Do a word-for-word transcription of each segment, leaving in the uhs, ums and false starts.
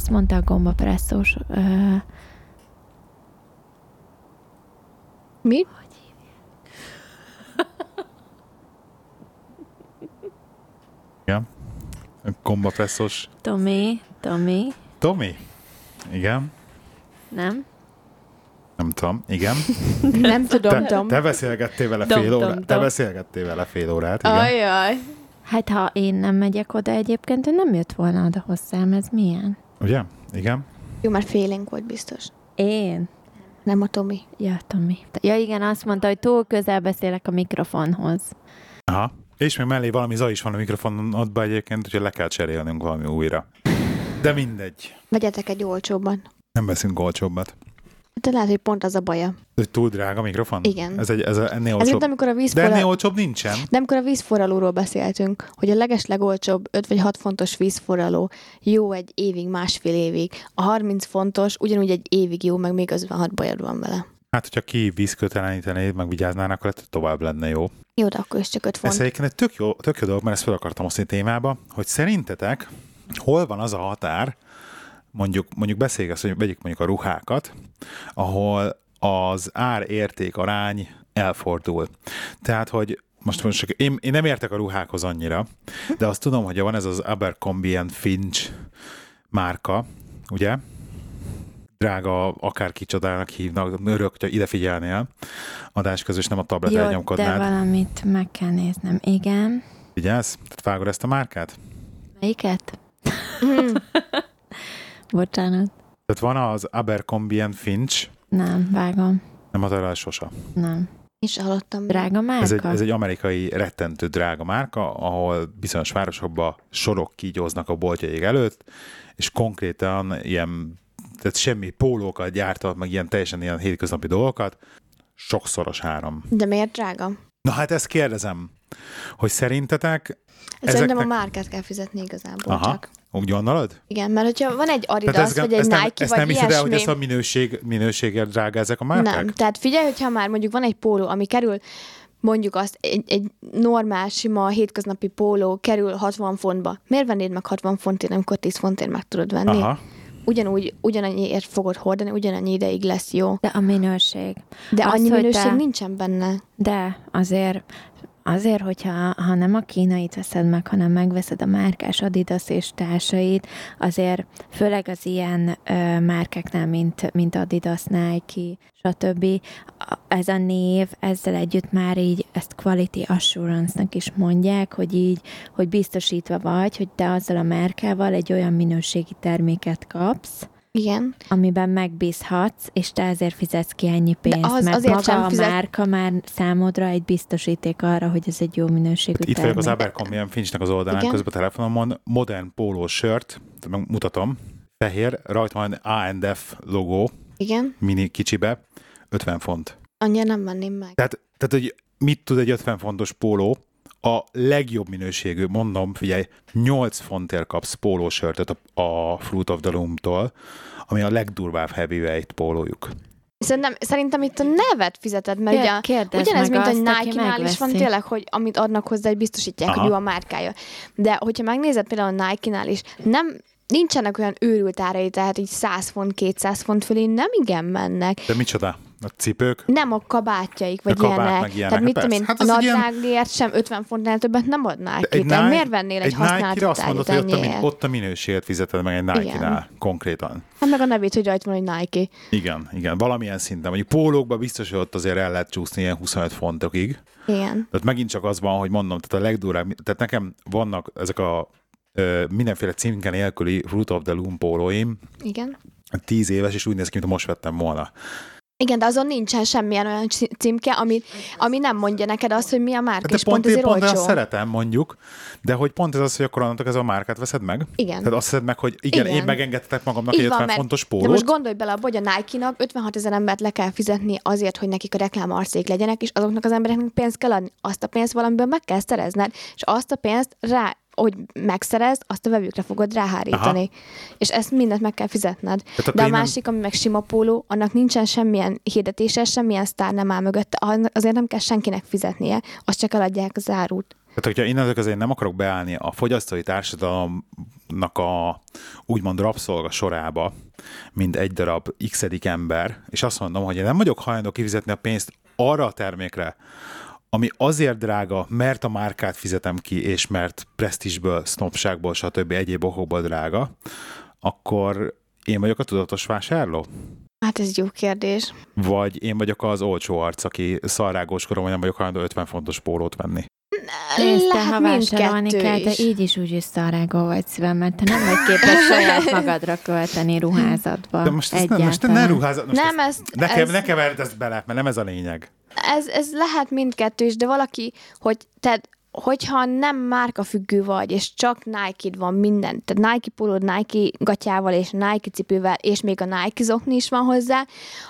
azt mondta a gombapresszós... Ö... Mi? Hogy hívják? Igen. Gombapresszós... Tomi, Tomi. Tomi? Igen. Nem? Nem tudom, igen. Nem tudom, Tom. Te, te beszélgettél vele fél órát. Te beszélgettél vele fél órát, igen. Ajaj. Hát ha én nem megyek oda egyébként, ő nem jött volna oda hozzám, ez milyen? Ugye? Igen. Jó, már félénk volt biztos. Én? Nem a Tomi. Ja, Tomi. Ja, igen, azt mondta, hogy túl közel beszélek a mikrofonhoz. Aha. És még mellé valami zaj is van a mikrofonodban egyébként, úgyhogy le kell cserélnünk valami újra. De mindegy. Vegyetek egy olcsóbban. Nem veszünk olcsóbbat. De lehet, hogy pont az a baja. Hogy túl drága a mikrofon? Igen. Ez, egy, ez a, ennél olcsóbb. Ez vízforral... De ennél olcsóbb nincsen. De amikor a vízforralóról beszéltünk, hogy a legeslegolcsóbb öt vagy hat fontos vízforraló jó egy évig, másfél évig. A harminc fontos ugyanúgy egy évig jó, meg még az ötvenhat bajad van vele. Hát, hogyha ki vízkötelenítenéd, meg vigyáznának, akkor tovább lenne jó. Jó, de akkor is csak öt font. Ez egyébként tök jó, tök jó dolog, mert ezt fel akartam osztani témába, hogy szerintetek hol van az a határ, mondjuk, mondjuk beszélgetsz, hogy vegyük mondjuk a ruhákat, ahol az ár-érték arány elfordul. Tehát, hogy most, most csak, én, én nem értek a ruhákhoz annyira, de azt tudom, hogy van ez az Abercrombie and Finch márka, ugye? Drága, akár kicsodának hívnak, örök, hogyha ide figyelnél adás közös, nem a tabletet elnyomkodnád. Jó, de valamit meg kell néznem, igen. Figyelsz? Tehát vágod ezt a márkát? Melyiket? Bocsánat. Tehát van az Abercrombie and Finch. Nem, vágom. Nem adta sose. Nem. És hallottam. Drága márka. Ez egy, ez egy amerikai rettentő drága márka, ahol bizonyos városokban sorok kígyóznak a boltjaik előtt, és konkrétan ilyen, tehát semmi pólókat gyártat, meg ilyen teljesen ilyen hétköznapi dolgokat, sokszoros három. De miért drága? Na hát ezt kérdezem, hogy szerintetek... Ezeknek... Szerintem a márkát kell fizetni igazából. Aha. Csak. Úgy gondolod? Igen, mert hogyha van egy Adidas, vagy egy nem, Nike, vagy ilyesmi... Ezt nem hiszed el, hogy ez a minőség, minőségért drága ezek a márkák? Nem, tehát figyelj, hogyha már mondjuk van egy póló, ami kerül, mondjuk azt egy, egy normál, sima, hétköznapi póló kerül hatvan fontba. Miért vennéd meg hatvan fontért, amikor tíz fontért meg tudod venni? Aha. Ugyanúgy, ugyanannyiért fogod hordani, ugyanannyi ideig lesz jó. De a minőség. De az, annyi minőség de, nincsen benne. De azért... Azért, hogyha ha nem a kínait veszed meg, hanem megveszed a márkás Adidas és társait, azért főleg az ilyen ö, márkáknál, mint, mint Adidas, Nike, stb. Ez a név, ezzel együtt már így ezt quality assurance-nak is mondják, hogy így, hogy biztosítva vagy, hogy te azzal a márkával egy olyan minőségi terméket kapsz, igen. Amiben megbízhatsz, és te ezért fizetsz ki ennyi pénzt, az, mert azért maga sem fizet... a márka már számodra egy biztosíték arra, hogy ez egy jó minőségű termék. Itt vagyok az Abercrombie and Finchnek az oldalán, igen? Közben a telefonomon, modern pólósört, mutatom, fehér, rajta van á és ef logó, igen? Mini kicsibe, ötven font. Annyira nem venném meg. Tehát, tehát, hogy mit tud egy ötven fontos póló? A legjobb minőségű, mondom, figyelj, nyolc fontért kapsz pólósörtöt a Fruit of the Loom-tól, ami a legdurvább heavyweight pólójuk. Szerintem, szerintem itt a nevet fizeted, mert ugye a, ugyanez, mint a Nike-nál is van tényleg, hogy amit adnak hozzá, hogy biztosítják, aha, hogy jó a márkája. De hogyha megnézed például a Nike-nál is, nem... Nincsenek olyan őrült árai, tehát így száz font, kétszáz font fölé nem igen mennek. De micsoda? A cipők? Nem, a kabátjaik, vagy a kabát, ilyenek. ilyenek. Tehát mit tudom én, hát nadrágért ilyen... sem ötven fontnál többet nem adnál ki. Náj... Miért vennél egy, egy használt azt mondod, hogy ott a, ott a minőséget fizeted meg egy Nike-nál konkrétan. Hát meg a nevét, hogy rajta van, hogy Nike. Igen, igen. Valamilyen szinten. Mondjuk pólókban biztos, hogy ott azért el lehet csúszni ilyen huszonöt fontokig. Igen. Tehát megint csak az van, hogy mondom, tehát a legdurább, tehát nekem vannak ezek a mindenféle címke nélküli Fruit of the Loom pólóim. Igen. Tíz éves, és úgy néz ki, mint most vettem volna. Igen, de azon nincsen semmilyen olyan címke, ami, ami nem mondja neked azt, hogy mi a márka, de és pont, pont ezért olcsó. Pont azt szeretem, mondjuk, de hogy pont ez az, hogy akkor annak ez a márkát veszed meg? Igen. Tehát azt veszed meg, hogy igen, igen, én megengedhetek magamnak így ötven van, fontos pólót. De most gondolj bele abba, hogy a Nike-nak ötvenhat ezer embert le kell fizetni azért, hogy nekik a reklámarcék legyenek, és azoknak az embereknek pénzt kell adni. Azt a pénzt valamiből meg kell szerezned, és azt a pénzt rá, hogy megszerezd, azt a vevőkre fogod ráhárítani. Aha. És ezt mindent meg kell fizetned. A de a másik, nem... ami meg sima póló, annak nincsen semmilyen hirdetése, semmilyen sztár nem áll mögötte, azért nem kell senkinek fizetnie, azt csak eladják az árut. Tehát, hogyha én azért nem akarok beállni a fogyasztói társadalom nak a úgymond rabszolga sorába, mint egy darab x-edik ember, és azt mondom, hogy én nem vagyok hajlandó kifizetni a pénzt arra a termékre, ami azért drága, mert a márkát fizetem ki, és mert presztízsből, sznobságból, stb. Egyéb okokból drága, akkor én vagyok a tudatos vásárló? Hát ez jó kérdés. Vagy én vagyok az olcsó arc, aki szarrágóskorom, hogy nem vagyok hajlandó ötven fontos pólót venni. Nézd, te, ha vásárolni kell, te így is úgy is szarágó vagy szívem, mert te nem vagy képes saját magadra költeni ruházatba. De most ezt nem, most te ne ruházat, most nem ezt, ezt, nekem, ez... ne keverd ezt bele, mert nem ez a lényeg. Ez, ez lehet mindkettő is, de valaki, hogy te, hogyha nem márkafüggő vagy, és csak Nike-d van minden, tehát Nike pólód, Nike gatyával és Nike cipővel, és még a Nike zokni is van hozzá,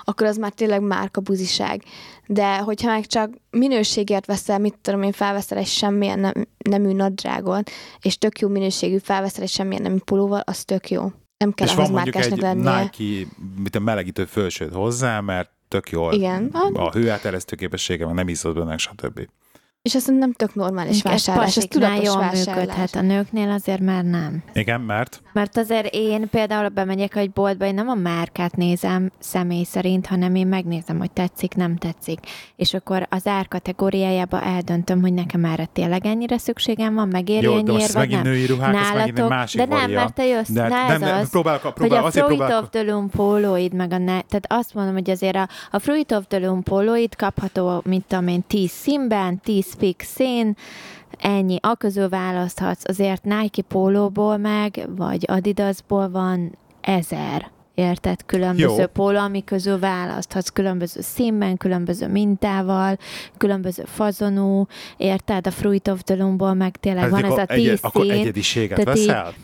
akkor az már tényleg márkabuziság. De hogyha meg csak minőségért veszel, mit tudom én, felveszel egy semmilyen nem, nemű nadrágon, és tök jó minőségű felveszel egy semmilyen nemű pólóval, az tök jó. Nem kell ahhoz márkásnak lennie. És van mondjuk egy Nike, mint a melegítő fölsőt hozzá, mert tök jól. Igen, a hőáteresztő képessége, meg nem izzad benne, stb. És azt nem tök normális vásárlás, ez tudatos jól vásárlás. Működhet, a nőknél azért már nem. Igen, mert? Mert azért én például bemegyek egy boltba, én nem a márkát nézem személy szerint, hanem én megnézem, hogy tetszik, nem tetszik. És akkor az ár kategóriájába eldöntöm, hogy nekem erre tényleg ennyire szükségem van, megéri ennyire, vagy nem. Jó, de most megint női ruhák, ez megint egy másik varia. De nem, mert te jössz, de, na ez nem, nem, az, próbál, próbál, hogy a Fruit próbál. of the Loom pólóid, meg a ne, tehát azt mondom, hogy azért a, a Fruit of the Loom pólóid kapható, mint tudom én, tíz színben, tíz fix szín, ennyi. A közül választhatsz, azért Nike pólóból meg, vagy Adidasból van ezer, érted, különböző póló, ami közül választhatsz különböző színben, különböző mintával, különböző fazonú, érted, a Fruit of the Loom-ból meg tényleg hát van ez a tíz egyed, szín. Akkor egyediséget veszel?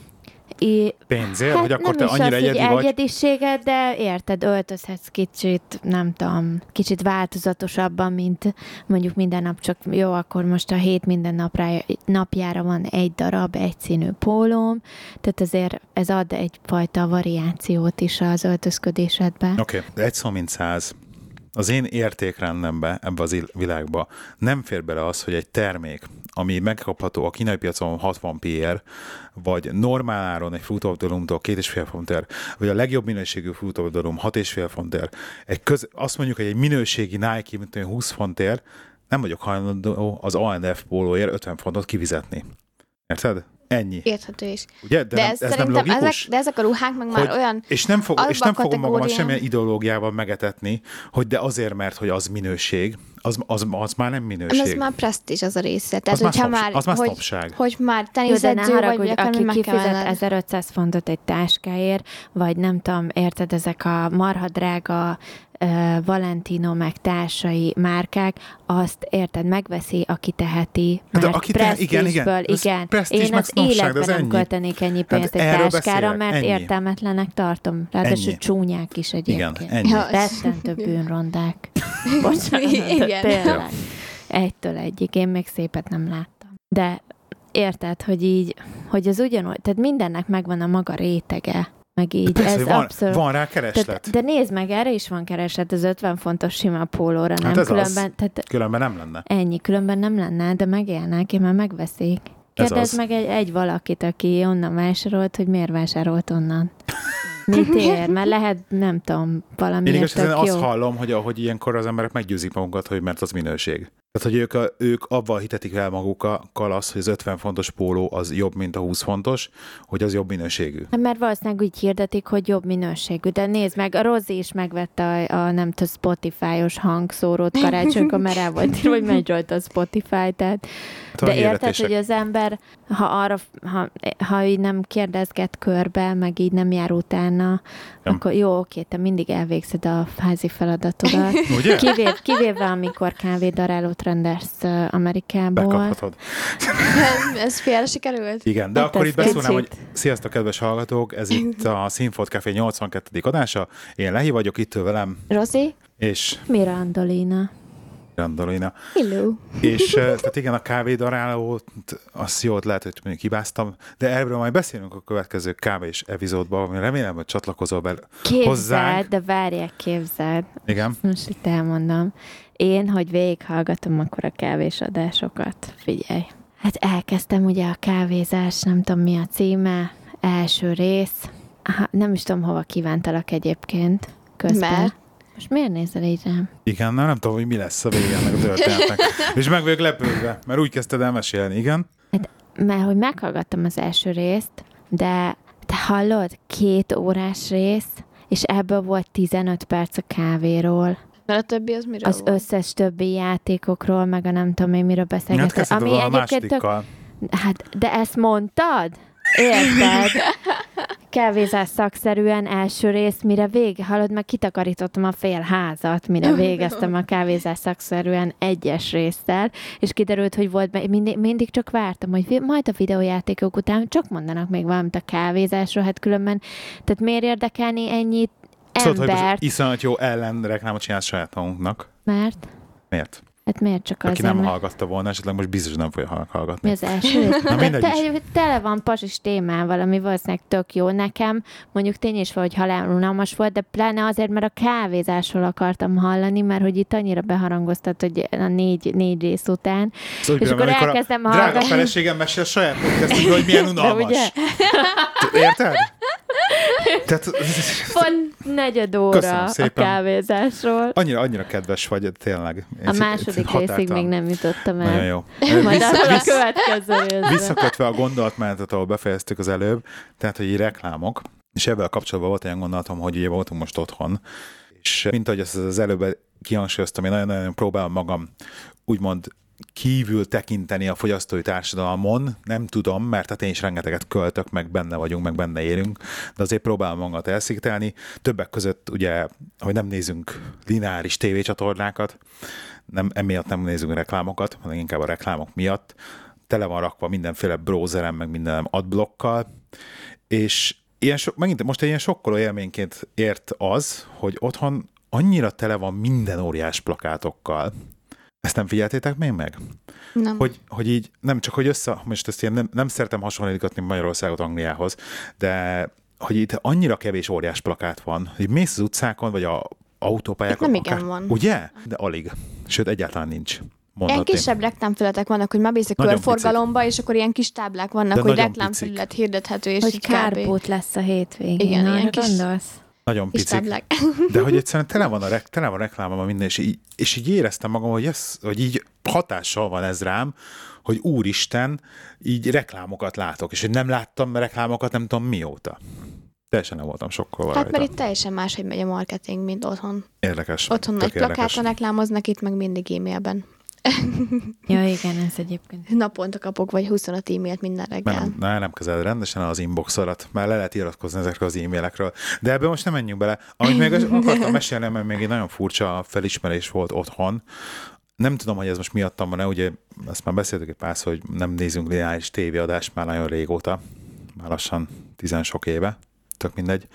I, pénzért, hát hogy akkor te annyira az, egyedi vagy. Nem is egyediséget, de érted, öltözhetsz kicsit, nem tudom, kicsit változatosabban, mint mondjuk minden nap, csak jó, akkor most a hét minden napra, napjára van egy darab, egy színű pólóm, tehát azért ez ad egyfajta variációt is az öltözködésedbe. Oké, okay. Egy szó mint száz. Az én értékrendembe, ebbe az világba nem fér bele az, hogy egy termék, ami megkapható a kínai piacon hatvan péért, vagy normál áron egy Fruit of the Loom-tól két és fél fontért, vagy a legjobb minőségű Fruit of the Loom hat és fél fontért, egy köz, azt mondjuk, hogy egy minőségi Nike, mint olyan húsz fontért, nem vagyok hajlandó az á en ef pólóért ötven fontot kivizetni. Érted? Ennyi. Érthető is. Ugye? De, de nem, ez, ez nem logikus? Ezek, de ezek a ruhák meg már hogy, olyan... És nem, fog, és nem fogom magamat semmilyen ideológiával megetetni, hogy de azért, mert hogy az minőség, az, az, az már nem minőség. Az már presztízs az a része. Tehát, az, már már, az már sznopság. Hogy, hogy már tenézedző vagy, vagy akár aki kifizet ezerötszáz fontot egy táskáért, vagy nem tudom, érted, ezek a marhadrága Uh, Valentino meg társai márkák, azt érted, megveszi, aki teheti, mert presztízsből, igen, igen. igen. Én az életben nem költenék ennyi pénzt hát egy táskára, beszélek, mert ennyi. Értelmetlenek tartom. Ráadásul csúnyák is egyébként. Rettentő bűnrondák. Bocsánat, tényleg. Egytől egyik. Én még szépet nem láttam. De érted, hogy így, hogy az ugyanúgy, tehát mindennek megvan a maga rétege. Meg így. Persze, ez van, abszolút... van rá kereslet. Tehát, de nézd meg, erre is van kereslet, az ötven fontos sima pólóra. Nem? Hát ez különben, az. Tehát... Különben nem lenne. Ennyi, különben nem lenne, de megélnek, én már megveszik. Kérdezd meg egy, egy valakit, aki onnan vásárolt, hogy miért vásárolt onnan. Mit ér? Mert lehet, nem tudom, valamiért tök jó. Én azt hallom, hogy ahogy ilyenkor az emberek meggyőzik magukat, hogy mert az minőség. Tehát, hogy ők, a, ők avval hitetik el magukkal azt, hogy az ötven fontos póló az jobb, mint a húsz fontos, hogy az jobb minőségű. Mert valószínűleg úgy hirdetik, hogy jobb minőségű. De nézd meg, a Rozi is megvette a, a nem tudom, Spotify-os hangszórót karácsonykor, mert rá volt írva, hogy megy rajta a Spotify, tehát... De érted, hogy az ember, ha arra, ha, ha így nem kérdezget körbe, meg így nem jár utána, nem. Akkor jó, oké, te mindig elvégzed a házi feladatodat. Kivéve, kivéve, amikor kávédarálót rendelsz Amerikából. Bekaphatod. Ez félre sikerült? Igen, de hát akkor itt beszólnám, hogy sziasztok, kedves hallgatók, ez itt a Színfolt Café nyolcvankettedik adása. Én Lehi vagyok, itt velem. Rozi. És Mirandolina. Randolina. Hello. És tehát igen, a kávédarálót, azt jót lehet, hogy mondjuk hibáztam, de erről majd beszélünk a következő kávés epizódban, ami remélem, hogy csatlakozol be képzeld, hozzánk. De várják, képzeld. Igen. Most itt elmondom. Én, hogy végighallgatom akkor a kávésadásokat, figyelj. Hát elkezdtem ugye a kávézás, nem tudom mi a címe, első rész. Aha, nem is tudom, hova kívántalak egyébként közben. Mert? Most miért nézel így rám? Igen, nem, nem tudom, hogy mi lesz a vége ennek a történetnek. És meg vagyok lepődve, mert úgy kezdted el mesélni, igen? Hát, mert hogy meghallgattam az első részt, de te hallod, két órás rész, és ebből volt tizenöt perc a kávéról. Mert a többi az miről az volt? Összes többi játékokról, meg a nem tudom én, miről beszélgetett. Hát ami egyébként tök... Hát, de ezt mondtad? Érted? Kávézás szakszerűen első rész, mire vége, hallod, meg kitakarítottam a fél házat, mire végeztem a kávézás szakszerűen egyes résszel, és kiderült, hogy volt, mindig, mindig csak vártam, hogy majd a videójátékok után csak mondanak még valamit a kávézásról, hát különben, tehát miért érdekelni ennyit embert? Szóval, hogy iszonyat jó ellenreklámot csinálsz saját magunknak. Mert? Miért? Hát miért csak az? Aki nem mert... hallgatta volna, esetleg most biztos nem fogja hallgatni. Mi az első? Na, te, tele van pasis témával, ami valószínűleg tök jó. Nekem mondjuk tény is volt, hogy halálul unalmas volt, de pláne azért, mert a kávézásról akartam hallani, mert hogy itt annyira beharangoztat, hogy a négy, négy rész után. Szóval, és akkor elkezdem a hallgatni. Drága feleségem mesél saját podcastjukról, hogy milyen unalmas. Érted? Tehát... Pont negyed óra a kávézásról. Annyira, annyira kedves vagy, tényleg. Én a szint, második határtalan. Részig még nem jutottam el. Nagyon jó. Majd vissza, a vissz... következő. Visszakötve a gondolatmenetet, ahol befejeztük az előbb, tehát, hogy reklámok, és ebben a kapcsolatban volt olyan gondolatom, hogy ugye voltunk most otthon, és mint ahogy ezt az előbb kihangsúlyoztam, én nagyon-nagyon próbálom magam úgymond kívül tekinteni a fogyasztói társadalmon, nem tudom, mert hát én is rengeteget költök, meg benne vagyunk, meg benne élünk, de azért próbálom magat elsziktelni. Többek között ugye, hogy nem nézünk lineáris tévécsatornákat, nem, emiatt nem nézünk reklámokat, hanem inkább a reklámok miatt. Tele van rakva mindenféle browserem, meg minden adblockkal, és ilyen so, megint most egy ilyen sokkoló élményként ért az, hogy otthon annyira tele van minden óriás plakátokkal. Ezt nem figyeltétek még meg? Nem. Hogy, hogy így, nem csak, hogy össze, most ezt nem, nem szeretem hasonlítgatni Magyarországot Angliához, de hogy itt annyira kevés óriás plakát van, hogy mész az utcákon, vagy a autópályákon. Nem akár, igen van. Ugye? De alig. Sőt, egyáltalán nincs. Ilyen kisebb reklámfelületek vannak, hogy már mész a körforgalomba, és akkor ilyen kis táblák vannak, de hogy reklámfelület hirdethető, és hogy kárpót lesz a hétvégén. Igen, ilyen kis... gondolsz. Nagyon picik. De hogy egyszerűen tele van a, re- tele van a reklámom minden, és így, és így éreztem magam, hogy, ez, hogy így hatással van ez rám, hogy úristen, így reklámokat látok, és hogy nem láttam reklámokat, nem tudom mióta. Teljesen nem voltam sokkal hát rajta. Mert itt teljesen máshogy megy a marketing, mint otthon. Érdekes. Otthon nagy plakáton reklámoznak, itt meg mindig e-mailben. Ja, igen, ez egyébként. Naponta kapok, vagy huszonöt e-mailt minden reggel. Nem, nem, nem kezel rendesen az inboxodat. Már le lehet iratkozni ezekről az e-mailekről. De ebben most nem menjünk bele. Amit még akartam mesélni, mert még egy nagyon furcsa felismerés volt otthon. Nem tudom, hogy ez most miattam van-e, ugye azt már beszéltük egy párszor, hogy nem nézünk lineáris tévéadást már nagyon régóta. Már lassan tizen sok éve. Tök mindegy.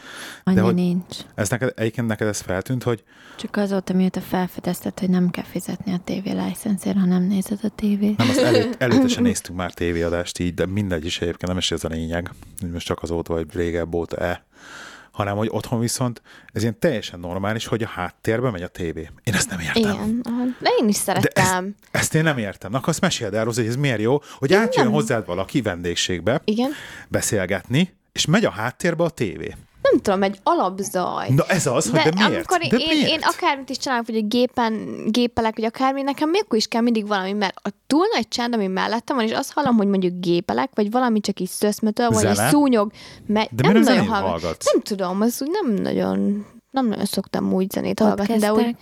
Annyi de, hogy nincs. Ez neked, egyébként neked ez feltűnt, hogy... Csak azóta, mióta felfedezted, hogy nem kell fizetni a tévé licenszért, ha nem nézed a tévét. Nem, azt előtt, előttesen néztünk már tévéadást így, de mindegy is egyébként, nem is ez a lényeg, hogy most csak azóta, vagy régebb óta-e, hanem hogy otthon viszont ez ilyen teljesen normális, hogy a háttérben megy a tévé. Én ezt nem értem. Igen, de én is szerettem. Ezt, ezt én nem értem. Na, azt meséld el, Róza, hogy ez miért jó, hogy átjön hozzád valaki vendégségbe igen. beszélgetni, és megy a háttérbe a tévé. Nem tudom, egy alapzaj. Na ez az, de hogy de miért? De én, miért? Én akármit is csinálok, hogy gépen, gépelek, vagy akármi, nekem még is kell mindig valami, mert a túl nagy csend, ami mellettem van, és azt hallom, hogy mondjuk gépelek, vagy valami csak így szöszmötöl, vagy egy szúnyog. Mert de nem nagyon hallgatsz? Nem tudom, az úgy nem nagyon, nem nagyon szoktam úgy zenét hallgatni, de úgy...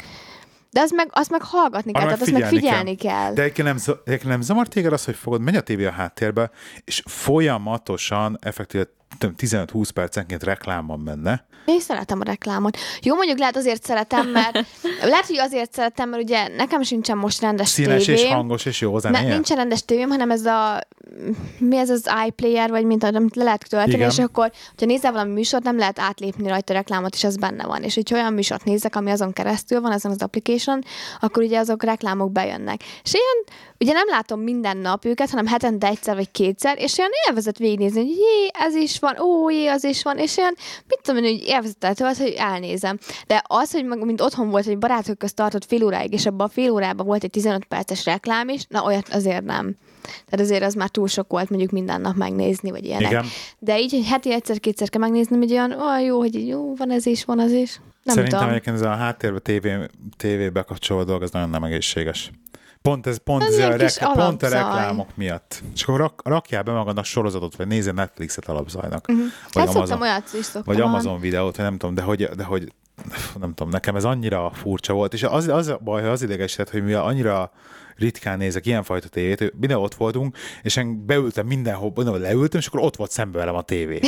De azt meg, azt meg hallgatni kell, tehát azt meg figyelni kell. kell. De egyébként nem, egy nem zavar téged az, hogy fogod, megy a tévé a háttérbe, és folyamatosan, effektíve tizenöt-húsz percenként reklámban menne. Én szeretem a reklámot. Jó, mondjuk lehet azért szeretem, mert lehet, hogy azért szeretem, mert ugye nekem sincsen most rendes színes tévém. Színes és hangos és jó zenéje. Nincsen rendes tévém, hanem ez a mi ez az iPlayer, vagy mint amit le lehet tölteni, és akkor, hogyha nézel valami műsort, nem lehet átlépni rajta a reklámot, és az benne van. És hogyha olyan műsort nézek, ami azon keresztül van, azon az application, akkor ugye azok reklámok bejönnek. És ilyen, ugye nem látom minden nap őket, hanem hetente egyszer vagy kétszer, és olyan élvezet végignézni, hogy jé, ez is van, ó, jé, az is van, és olyan, mit tudom én, hogy élvezettel tölt, hogy elnézem. De az, hogy meg, mint otthon volt, hogy barátok közt tartott fél óráig, és abban a fél órában volt egy tizenöt perces reklám is, na olyat azért nem. Tehát azért az már túl sok volt mondjuk minden nap megnézni, vagy ilyenek. Igen. De így, hogy heti egyszer-kétszer kell megnéznem, hogy olyan, olyan jó, hogy így, jó, van ez is, van az is. Nem Szerintem tudom. Egyébként ez a háttérbe tévé, tévé bekapcsolva dolog, az nagyon nem egészséges. Pont ez, pont ez a, reklá- pont a reklámok miatt. És akkor rak, rakjál be magadnak sorozatot, vagy nézze Netflixet alapzajnak. Uh-huh. Vagy hát Amazon, olyat is szoktam. Vagy Amazon videót, vagy nem tudom, de hogy, de hogy nem tudom, nekem ez annyira furcsa volt. És az, az a baj, hogy az idegesített, hogy mi annyira ritkán nézek ilyenfajta tévét, hogy minden ott voltunk, és én beültem mindenhol, mindenhol leültem, és akkor ott volt szembe velem a tévé.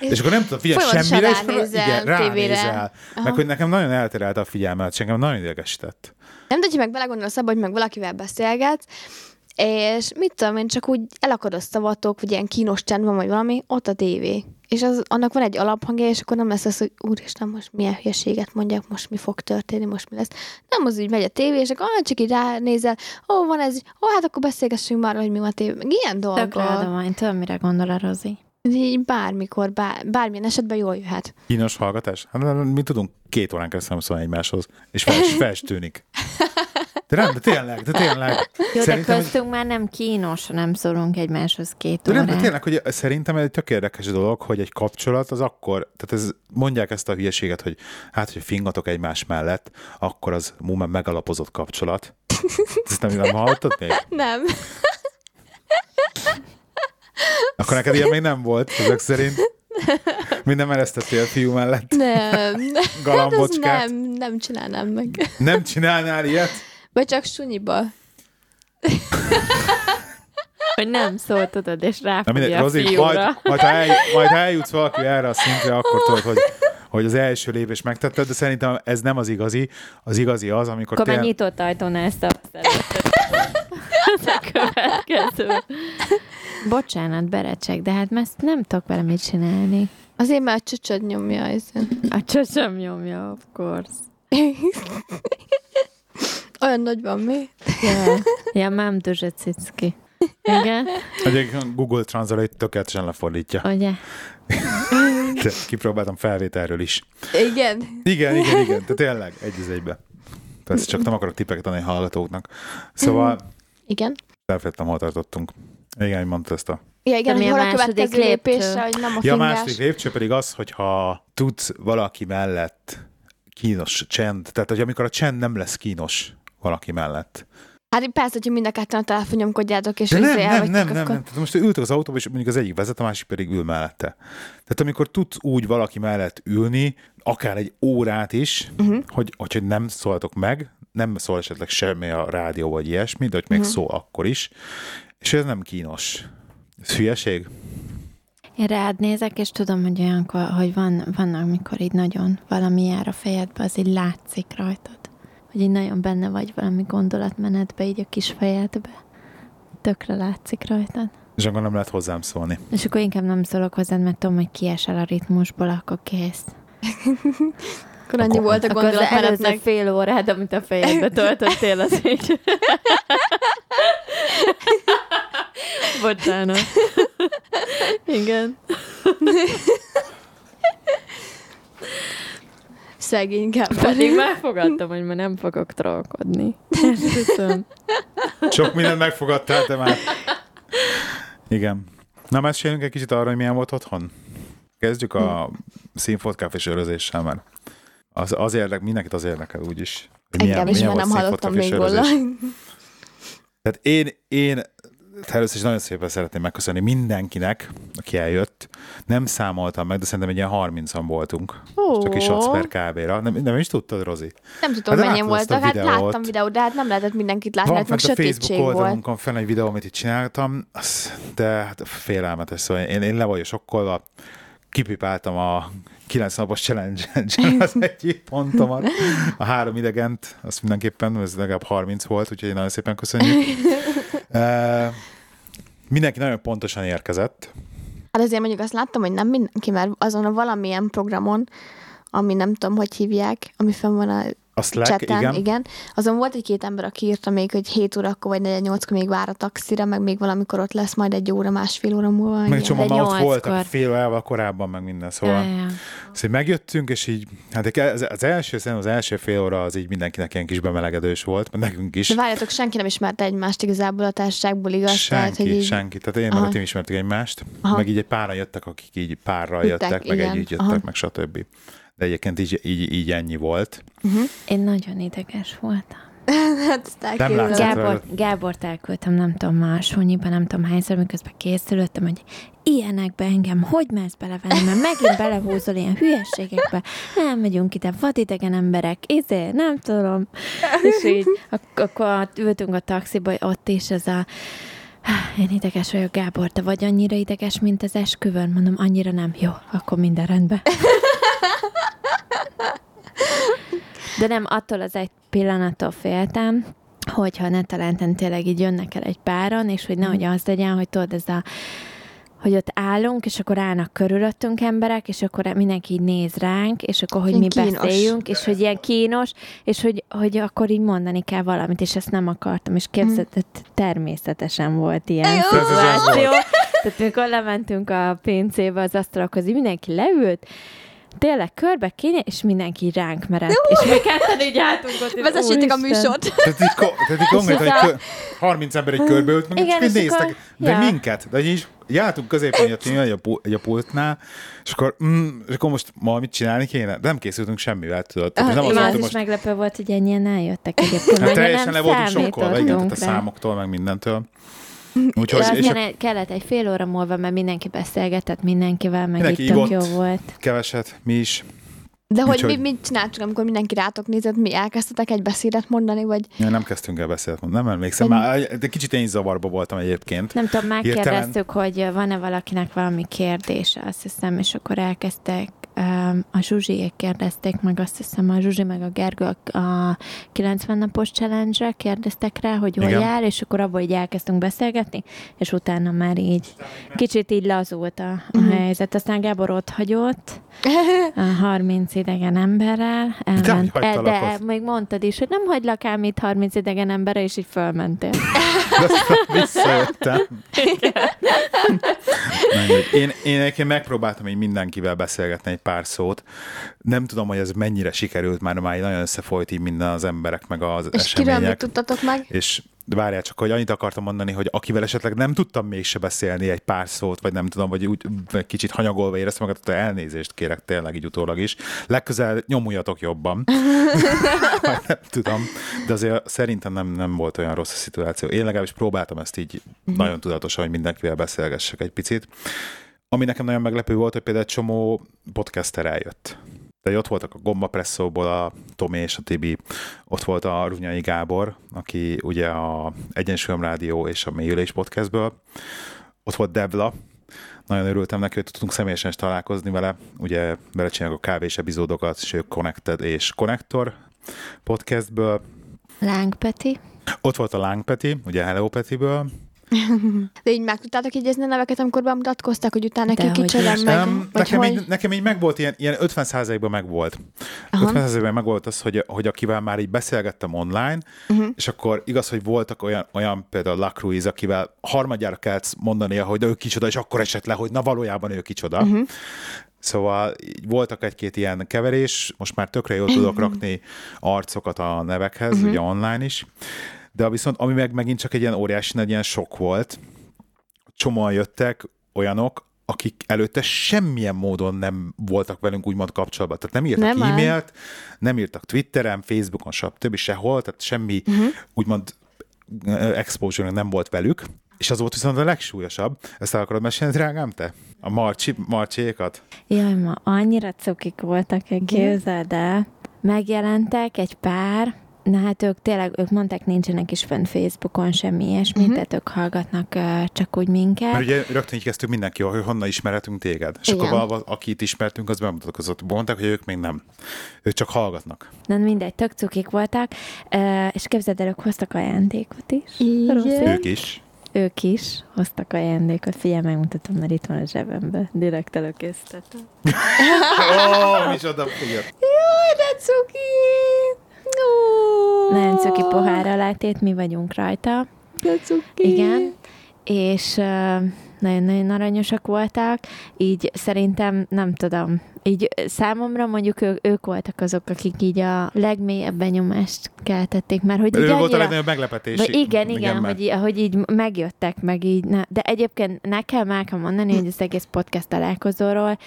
És akkor nem tudtam figyelni semmire, és igen, ránézel. Meg hogy nekem nagyon elterelte a figyelmet, és engem nagyon idegesített. Nem tudja, meg belegondolsz abba, hogy meg valakivel beszélgetsz, és mit tudom én, csak úgy elakadott szavatok, vagy ilyen kínos csend van, vagy valami, ott a tévé. És az, annak van egy alaphangja, és akkor nem lesz az, hogy úristen, most milyen hülyeséget mondják, most mi fog történni, most mi lesz. Nem az, hogy megy a tévé, és akkor ah, csak így ránézel, ó, oh, van ez, ó, oh, hát akkor beszélgessünk már, hogy mi van a tévé. Ilyen dolgok. Tökre adomány, tudom, mire gondol a Rozi. Így bármikor, bár, bármilyen esetben jól jöhet. Kínos hallgatás? Hát mi tudunk két órán keresztül szólni egymáshoz, és fel, fel is tűnik. De nem, de tényleg, de tényleg. Jó, de köztünk hogy... már nem kínos, nem szólunk egymáshoz két de órán. De nem, de tényleg, hogy szerintem egy tök érdekes dolog, hogy egy kapcsolat az akkor, tehát ez, mondják ezt a hülyeséget, hogy hát, hogy fingatok egymás mellett, akkor az mú már megalapozott kapcsolat. Ezt nem, nem hallottad még? Nem. Akkor neked ilyen még nem volt, ezek szerint. Mi nem eresztettél fiú mellett? Nem. Galambocskát? Hát nem, nem csinálnám meg. Nem csinálnál ilyet? Vagy csak sunyiba. Hogy nem szóltad, és ráfogja a fiúra. Majd, majd, ha el, majd ha eljutsz valaki erre a szintre, akkor tudod, hogy, hogy az első lépés megtetted, de szerintem ez nem az igazi. Az igazi az, amikor... Akkor tél... nyitott ajtónál ezt a következő. Bocsánat, berecsek, de hát ezt nem tudok vele mit csinálni. Azért már a csöcsöd nyomja ezen. A csöcsöm nyomja, of course. Olyan nagy van mi? Ja, ja mám duže cicky. Igen? Egyébként Google Translate tökéletesen lefordítja. Ugye? Kipróbáltam felvételről is. Igen? Igen, igen, igen. Tehát tényleg, egy az egybe. Tehát csak nem akarok tippeket adni hallgatóknak. Szóval... Igen? Elfelejtettem, hol tartottunk. Igen, hogy mondtad ezt a... Ja, igen, hogy hol a következő lépése, hogy nem a fingás. Ja, a második lépcső pedig az, hogyha tudsz valaki mellett kínos csend, tehát hogy amikor a csend nem lesz kínos valaki mellett. Hát persze, hogyha mind a ketten a telefonnyomkodjátok, és ezzel elvagytok. Nem, nem, nem, nem, nem. Tehát most ültök az autóba, és mondjuk az egyik vezet, a másik pedig ül mellette. Tehát amikor tudsz úgy valaki mellett ülni, akár egy órát is, uh-huh. hogy, hogy nem szóltok meg, nem szól esetleg semmi a rádió, vagy ilyesmi, de hogy uh-huh. még szól akkor is, és ez nem kínos. Ez hülyeség. Én rád nézek, és tudom, hogy olyankor, hogy van, vannak, mikor így nagyon valami jár a fejedbe, az így látszik rajtad. Hogy így nagyon benne vagy valami gondolatmenetbe, így a kis fejedbe. Tökre látszik rajtad. És akkor nem lehet hozzám szólni. És akkor inkább nem szólok hozzád, mert tudom, hogy kiesel a ritmusból, akkor kész. Akkor annyi volt a gondolatmenetnek. Akkor az előző fél órád, amit a fejedbe töltöttél, az így... Bocsánat. Igen. Szegénykám. Pedig megfogadtam, hogy ma nem fogok trollkodni. Sok mindent megfogadtál, te már. Igen. Na, mesélünk egy kicsit arra, hogy milyen volt otthon? Kezdjük a színfotkafés örözéssel, mert az, az érdek, mindenkit az érdekel úgyis. Engem is, mert nem hallottam még róla. Tehát én, én először is nagyon szépen szeretném megköszönni mindenkinek, aki eljött. Nem számoltam meg, de szerintem egy ilyen harmincan voltunk. Oh. Csak is adsz per ká bé-ra. Nem, nem is tudtad, Rozi? Nem tudom, hát mennyien voltak. Hát láttam videót, de hát nem lehetett mindenkit látni. Van fent a Facebook oldalunkon fenn egy videó, amit itt csináltam, de hát félelmetes. Szóval én, én le vagyok sokkolva. Kipipáltam a kilenc napos challenge-en az egyik pontomat. A három idegent, azt mindenképpen, ez legalább harminc volt, úgyhogy nagyon szépen köszönjük. E, mindenki nagyon pontosan érkezett. Hát azért mondjuk azt láttam, hogy nem mindenki, mert azon a valamilyen programon, ami nem tudom, hogy hívják, ami fenn van a A Slack, igen. igen. Azon volt egy-két ember, aki írta még, hogy hét órakor vagy negyven nyolckor még vár a taxira, meg még valamikor ott lesz, majd egy óra, másfél óra múlva. Meg csomó már ott voltak fél órával korábban, meg minden, szóval. Ja, ja. Szóval megjöttünk, és így, hát az első, szerintem az első fél óra az így mindenkinek ilyen kis bemelegedős volt, meg nekünk is. De várjatok, senki nem ismerte egymást igazából a társaságból, igaz? Senki, tehát, hogy így... senki. Tehát én aha. meg a Tim ismertük egymást, aha. meg így egy páran jöttek, akik így párral Hittek, jöttek, igen. meg együtt jöttek, aha. meg stb. De egyébként így, így, így ennyi volt. Uh-huh. Én nagyon ideges voltam. nem Gábor, Gábort elküldtem, nem tudom, máshonyiban, nem tudom hányszor, miközben készülöttem, hogy ilyenekbe engem hogy mersz belevenni, mert megint belehúzol ilyen hülyeségekbe, nem megyünk ide, vadidegen emberek, izé, nem tudom. És így, ak- akkor ültünk a taxiba, ott is ez a én ideges vagyok, Gábor, te vagy annyira ideges, mint az esküvőn? Mondom, annyira nem. Jó, akkor minden rendben. De nem, attól az egy pillanattól féltem, hogyha ne talán tényleg így jönnek el egy páran, és hogy nehogy az legyen, hogy tudod, ez a, hogy ott állunk, és akkor állnak körülöttünk emberek, és akkor mindenki így néz ránk, és akkor, hogy mi kínos. Beszéljünk, és hogy ilyen kínos, és hogy, hogy akkor így mondani kell valamit, és ezt nem akartam, és képzeld, hmm. természetesen volt ilyen szituáció. Tehát mikor lementünk a pincébe az asztalokhoz, így mindenki leült, tényleg körbe kéne, és mindenki ránk merett. Uh, és mi ketten így álltunk ott. Vezesítik a műsort. Tehát így, ko- tehát így konkrétan, hogy kö- harminc ember egy körbe ült, meg igen, és néztek. Akkor, de ja. minket. De így jártunk középen egy a, pul- a pultnál, és akkor, mm, és akkor most valamit csinálni kéne. De nem készültünk semmivel. Tudod. Tehát, ah, nem az is most... meglepő volt, hogy ennyien eljöttek egyébként. Hát teljesen le voltunk sokkolva, igen, tehát a számoktól, meg mindentől. Úgyhogy, és és a... kellett egy fél óra múlva, mert mindenki beszélgetett mindenkivel, meg mindenki így tök jó volt. Keveset, mi is. De úgy, hogy mi, mit csináltunk, amikor mindenki rátok nézett, mi elkezdtetek egy beszédet mondani, vagy... Ja, nem kezdtünk el beszédet mondani, nem emlékszem. Már, de kicsit én zavarba voltam egyébként. Nem tudom, megkérdeztük, hogy van-e valakinek valami kérdése, azt hiszem, és akkor elkezdtek. A Zsuzsiék kérdezték meg, azt hiszem, a Zsuzsi meg a Gergő a kilencven napos challenge-re kérdeztek rá, hogy hol igen. jár, és akkor abból így elkezdtünk beszélgetni, és utána már így kicsit így lazult a, a mm. helyzet. Aztán Gábor ott hagyott harminc idegen emberrel. Elment, de, el, de még mondtad is, hogy nem hagylak ám itt harminc idegen emberre, és így fölmentél. Visszajöttem. Én, én egyébként megpróbáltam így mindenkivel beszélgetni egy pár szót. Nem tudom, hogy ez mennyire sikerült, már már nagyon összefolyt így minden az emberek, meg az és események. És kiről tudtatok meg? És várjál csak, hogy annyit akartam mondani, hogy akivel esetleg nem tudtam mégse beszélni egy pár szót, vagy nem tudom, vagy úgy vagy kicsit hanyagolva éreztem magad, hogy elnézést kérek tényleg így utólag is. Legközelebb nyomuljatok jobban. Nem tudom. De azért szerintem nem, nem volt olyan rossz a szituáció. Én legalábbis próbáltam ezt így mm. nagyon tudatosan, hogy mindenkivel beszélgessek egy picit. Ami nekem nagyon meglepő volt, hogy például egy csomó podcaster eljött. De ott voltak a Gombapresszóból a Tomi és a Tibi, ott volt a Rúnyai Gábor, aki ugye a Egyensúlyom Rádió és a Mélyülés podcastből, ott volt Debla, nagyon örültem neki, hogy tudtunk személyesen is találkozni vele, ugye vele csinálják a kávés epizódokat, és ő Connected és Connector podcastből. Láng Peti. Ott volt a Láng Peti, ugye Hello Petiből. De így meg tudtátok jegyezni a neveket, amikor bemutatkoztak, hogy utána neki kicsoda meg? Um, nekem, így, nekem így megvolt, ilyen, ilyen ötven százalékban megvolt. Aha. ötven százalékban megvolt az, hogy, hogy akivel már így beszélgettem online, uh-huh. és akkor igaz, hogy voltak olyan, olyan például Lacruiz, akivel harmadjára kellett mondania, hogy ő kicsoda, és akkor esett le, hogy na valójában ő kicsoda. Uh-huh. Szóval voltak egy-két ilyen keverés, most már tökre jól tudok uh-huh. rakni arcokat a nevekhez, uh-huh. ugye online is. De viszont, ami meg megint csak egy ilyen óriási, egy ilyen sok volt, csomóan jöttek olyanok, akik előtte semmilyen módon nem voltak velünk úgymond kapcsolatban. Tehát nem írtak nem e-mailt, nem írtak Twitteren, Facebookon, stb. Sehol, tehát semmi uh-huh. úgymond exposure nem volt velük. És az volt viszont a legsúlyosabb. Ezt el akarod mesélni, drágám, te? A marcsi, marcsiékat? Jaj, ma annyira cukik voltak, képzeld el. Megjelentek egy pár. Na hát ők tényleg, ők mondták, nincsenek is fent Facebookon semmi ilyesmi, uh-huh. tehát ők hallgatnak uh, csak úgy minket. Mert ugye rögtön így kezdtük mindenki, hogy honnan ismerhetünk téged. És igen. akkor valaki, akit ismertünk, az bemutatkozott. Mondták, hogy ők még nem. Ők csak hallgatnak. Na mindegy, tök cukik voltak, uh, és képzeld el, ők hoztak ajándékot is. Igen. Ők is. Ők is hoztak ajándékot. Figyelj, megmutatom, mert itt van a zsebemben. Direkt előkészítettem. Ó, micsoda. Jaj, de cukik! Nagyon cuki pohár alátét, mi vagyunk rajta. Igen. És nagyon-nagyon aranyosak voltak, így szerintem, nem tudom, így számomra mondjuk ő, ők voltak azok, akik így a legmélyebb benyomást keltették, mert hogy így annyira... Ő volt a legnagyobb meglepetés. Igen, igen, igen hogy, ahogy így megjöttek, meg így... Na, de egyébként nekem el kell mondani, hogy az egész podcast találkozóról,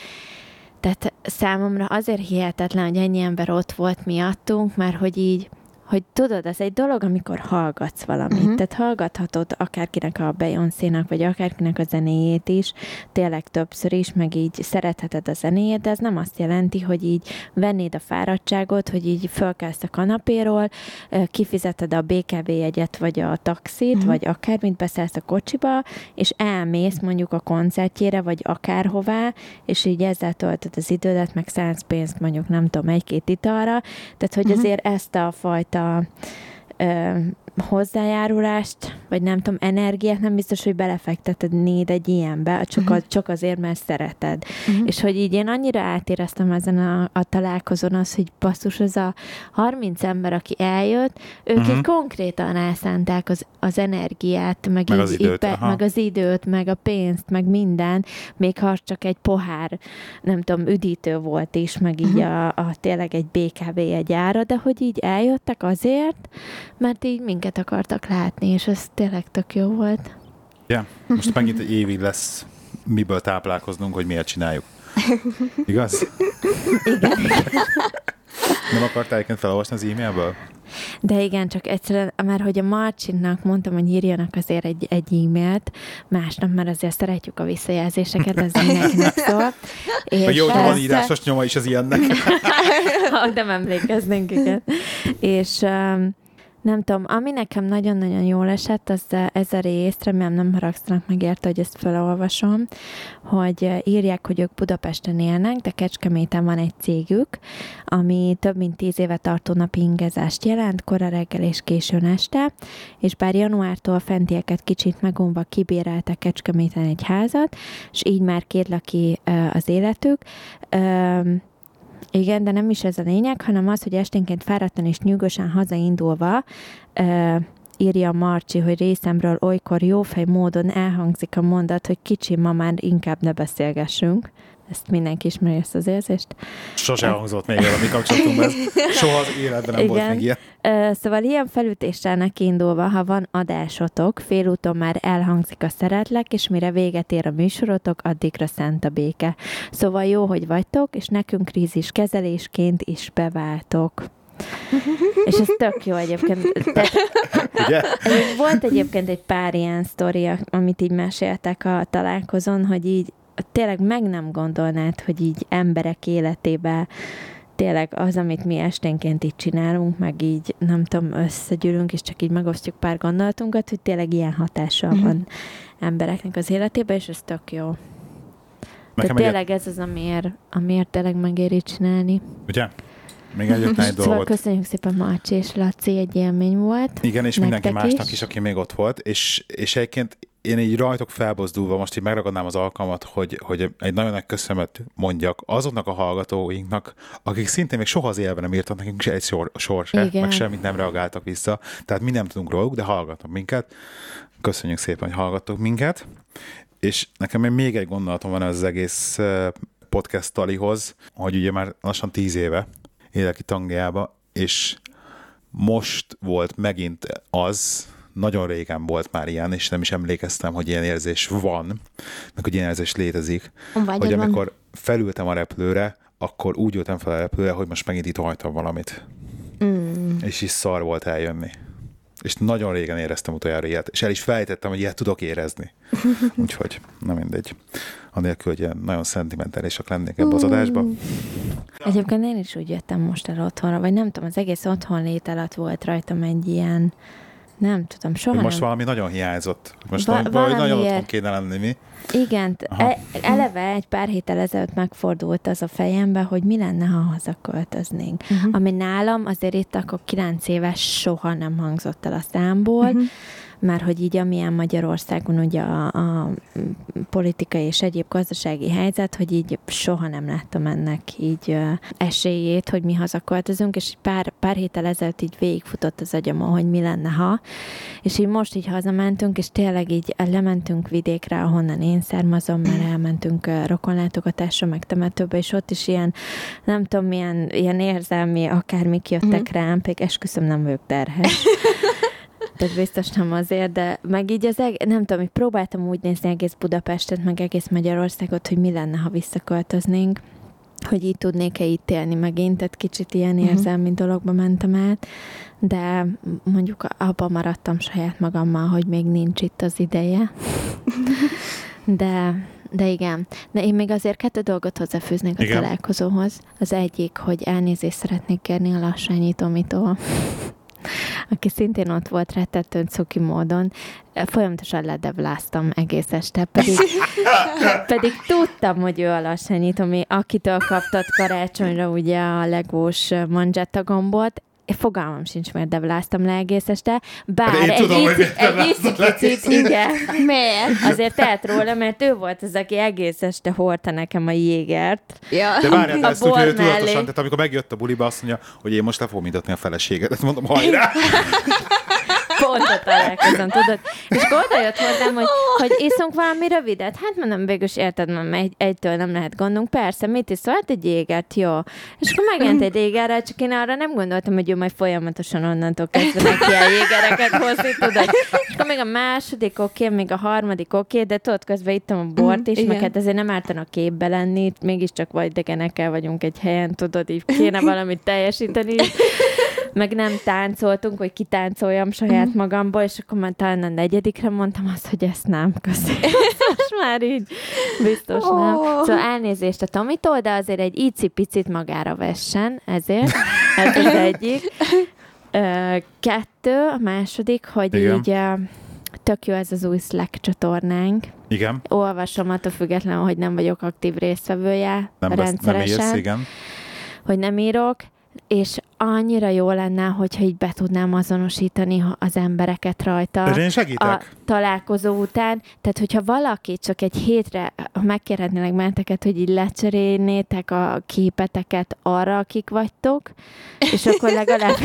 tehát számomra azért hihetetlen, hogy ennyi ember ott volt miattunk, mert hogy így... hogy tudod, ez egy dolog, amikor hallgatsz valamit. Uh-huh. Tehát hallgathatod akárkinek a Beyoncé-nak, vagy akárkinek a zenéjét is, tényleg többször is, meg így szeretheted a zenéjét, de ez nem azt jelenti, hogy így vennéd a fáradtságot, hogy így fölkelsz a kanapéról, kifizeted a bé ká vé jegyet, vagy a taxit, uh-huh. vagy akármit, beszállsz a kocsiba, és elmész mondjuk a koncertjére, vagy akárhová, és így ezzel töltöd az idődet, meg szánsz pénzt mondjuk, nem tudom, egy-két italra. Tehát, hogy uh-huh. azért ezt a fajta A, ö, hozzájárulást, vagy nem tudom, energiát nem biztos, hogy belefektetnéd egy ilyenbe, csak, uh-huh. a, csak azért, mert szereted. Uh-huh. És hogy így én annyira átéreztem ezen a, a találkozón az, hogy basszus, az a harminc ember, aki eljött, ők uh-huh. így konkrétan elszánták az, az energiát, meg, meg, így, az időt, így be, meg az időt, meg a pénzt, meg minden, még ha csak egy pohár, nem tudom, üdítő volt is, meg így uh-huh. a, a tényleg egy bé ká vé egy ára, de hogy így eljöttek azért, mert így minket akartak látni, és ez tényleg tök jó volt. Ja, most megint egy évig lesz miből táplálkoznunk, hogy miért csináljuk. Igaz? Igen. Nem akartál egyébként felolvasni az e-mailből? De igen, csak egyszerűen, mert hogy a Marcinnak mondtam, hogy írjanak azért egy, egy e-mailt másnap, mert azért szeretjük a visszajelzéseket, ez mindenkinek szól. És jó, persze... van írásos nyoma is az ilyennek. Ha, nem emlékeznénk, igen. És... Um, nem tudom, ami nekem nagyon-nagyon jól esett, az ez a rész, remélem nem haragszanak meg érte, hogy ezt felolvasom, hogy írják, hogy ők Budapesten élnek, de Kecskeméten van egy cégük, ami több mint tíz éve tartó napi ingezást jelent, kora reggel és későn este, és bár januártól fentieket kicsit megunva kibéreltek Kecskeméten egy házat, és így már két laki az életük. Igen, de nem is ez a lényeg, hanem az, hogy esténként fáradtan és nyűgösen hazaindulva ö, írja Marci, hogy részemről olykor jófej módon elhangzik a mondat, hogy kicsi, ma már inkább ne beszélgessünk. Ezt mindenki ismeri, ezt az érzést. Sose hangzott még el a mi kapcsolatunkban. Soha az életben nem igen. volt még ilyen. Ö, szóval ilyen felütéssel nekiindulva, ha van adásotok, félúton már elhangzik a szeretlek, és mire véget ér a műsorotok, addigra szent a béke. Szóval jó, hogy vagytok, és nekünk krízis kezelésként is beváltok. És ez tök jó egyébként. De, ugye? Volt egyébként egy pár ilyen sztori, amit így meséltek a találkozón, hogy így tényleg meg nem gondolnád, hogy így emberek életében tényleg az, amit mi esténként így csinálunk, meg így, nem tudom, összegyűlünk, és csak így megosztjuk pár gondolatunkat, hogy tényleg ilyen hatással mm-hmm. van embereknek az életében, és ez tök jó. Tehát tényleg egyet... ez az, amiért, amiért tényleg megéri csinálni. Ugye? Még egyetlen egy dolgot. Szóval köszönjük szépen, Marci és Laci, egy élmény volt. Igen, és mindenki is. Másnak is, aki még ott volt, és, és egyébként én így rajtok felbozdulva most így megragadnám az alkalmat, hogy, hogy egy nagyon nagy köszönet mondjak azoknak a hallgatóinknak, akik szintén még soha az életben nem írtak nekünk egy sor, sor se, igen. meg semmit nem reagáltak vissza. Tehát mi nem tudunk róluk, de hallgatnak minket. Köszönjük szépen, hogy hallgattok minket. És nekem még egy gondolatom van az egész podcast talihoz, hogy ugye már lassan tíz éve élek itt Angliába, és most volt megint az, nagyon régen volt már ilyen, és nem is emlékeztem, hogy ilyen érzés van, meg hogy ilyen érzés létezik, vágyad hogy amikor van. Felültem a repülőre, akkor úgy ültem fel a repülőre, hogy most megint itt hagytam valamit. Mm. És így szar volt eljönni. És nagyon régen éreztem utoljára ilyet, és el is felejtettem, hogy ilyet tudok érezni. Úgyhogy, na mindegy. Anélkül, hogy nagyon szentimentálisak lennék ebbe az adásba. Egyébként én is úgy jöttem most el otthonra, vagy nem tudom, az egész otthon lét alatt volt rajtam egy ilyen nem tudom, soha hogy most nem... valami nagyon hiányzott. Most Va- valami, valami nagyon otthon kéne lenni, mi? Igen, e- eleve egy pár héttel ezelőtt megfordult az a fejembe, hogy mi lenne, ha hazaköltöznénk. Uh-huh. Ami nálam azért itt akkor kilenc éves soha nem hangzott el a számból, uh-huh. már hogy így amilyen Magyarországon ugye a, a politikai és egyéb gazdasági helyzet, hogy így soha nem láttam ennek így esélyét, hogy mi hazaköltözünk, és pár, pár héttel ezelőtt így végigfutott az agyamon, hogy mi lenne, ha. És így most így hazamentünk, és tényleg így lementünk vidékre, ahonnan én származom, már elmentünk rokonlátogatásra, meg temetőbe, és ott is ilyen, nem tudom, milyen, ilyen érzelmi akármik jöttek mm. rám, pedig esküszöm, nem vagyok terhes. Tehát biztos nem azért, de meg így az eg- nem tudom, így próbáltam úgy nézni egész Budapestet, meg egész Magyarországot, hogy mi lenne, ha visszaköltöznénk, hogy így tudnék-e itt élni megint, tehát kicsit ilyen érzelmi uh-huh. dologba mentem át, de mondjuk abban maradtam saját magammal, hogy még nincs itt az ideje. De... De igen. De én még azért kettő dolgot hozzáfűznék a igen. találkozóhoz. Az egyik, hogy elnézést szeretnék kérni a lassányítómitól, aki szintén ott volt rettetőn cuki módon. Folyamatosan ledebláztam egész este, pedig, pedig tudtam, hogy ő a lassányítómi, akitől kaptad karácsonyra ugye a legós manzsetta gombot. Fogalmam sincs, mert debláztam le egész este. Bár egy icipicit, igen. Miért? Azért telt róla, mert ő volt az, aki egész este hordta nekem a jégert. Ja. De várjál, ezt úgy, hogy tudatosan, tehát amikor megjött a buliba, azt mondja, hogy én most le fogom mindatni a feleséget. Ezt mondom, hajrá! Pontot találkozom, tudod? És oda jött hozzám, hogy, hogy iszunk valami rövidet. Hát mondom, végülis érted, mert egy, egytől nem lehet gondunk. Persze, mit is szólt? Egy jégert, jó. És akkor megjelent egy jégerrel, csak én arra nem gondoltam, hogy ő majd folyamatosan onnantól kezdve neki a jégereket hozni, tudod? És akkor még a második oké, okay, még a harmadik oké, okay, de tudod, közben ittam a bort is, mm, meg hát ezért nem ártana képbe lenni, itt mégiscsak vagy idegenekkel vagyunk egy helyen, tudod, így kéne valamit teljesíteni. Meg nem táncoltunk, hogy kitáncoljam saját magamból, és akkor már talán a negyedikre mondtam azt, hogy ezt nem, köszönöm. Most már így biztos oh. nem. Szóval elnézést a Tomitól, de azért egy icipicit magára vessen, ezért. Ez az egyik. Kettő, a második, hogy igen. így tök jó ez az új Slack csatornánk. Igen. Olvasom attól függetlenül, hogy nem vagyok aktív résztvevője nem rendszeresen. Nem írsz, igen. Hogy nem írok. És annyira jó lenne, hogyha így be tudnám azonosítani az embereket rajta. De én segítek. A találkozó után. Tehát, hogyha valaki csak egy hétre megkérhetnének menteket, hogy így lecserélnétek a képeteket arra, akik vagytok, és akkor legalább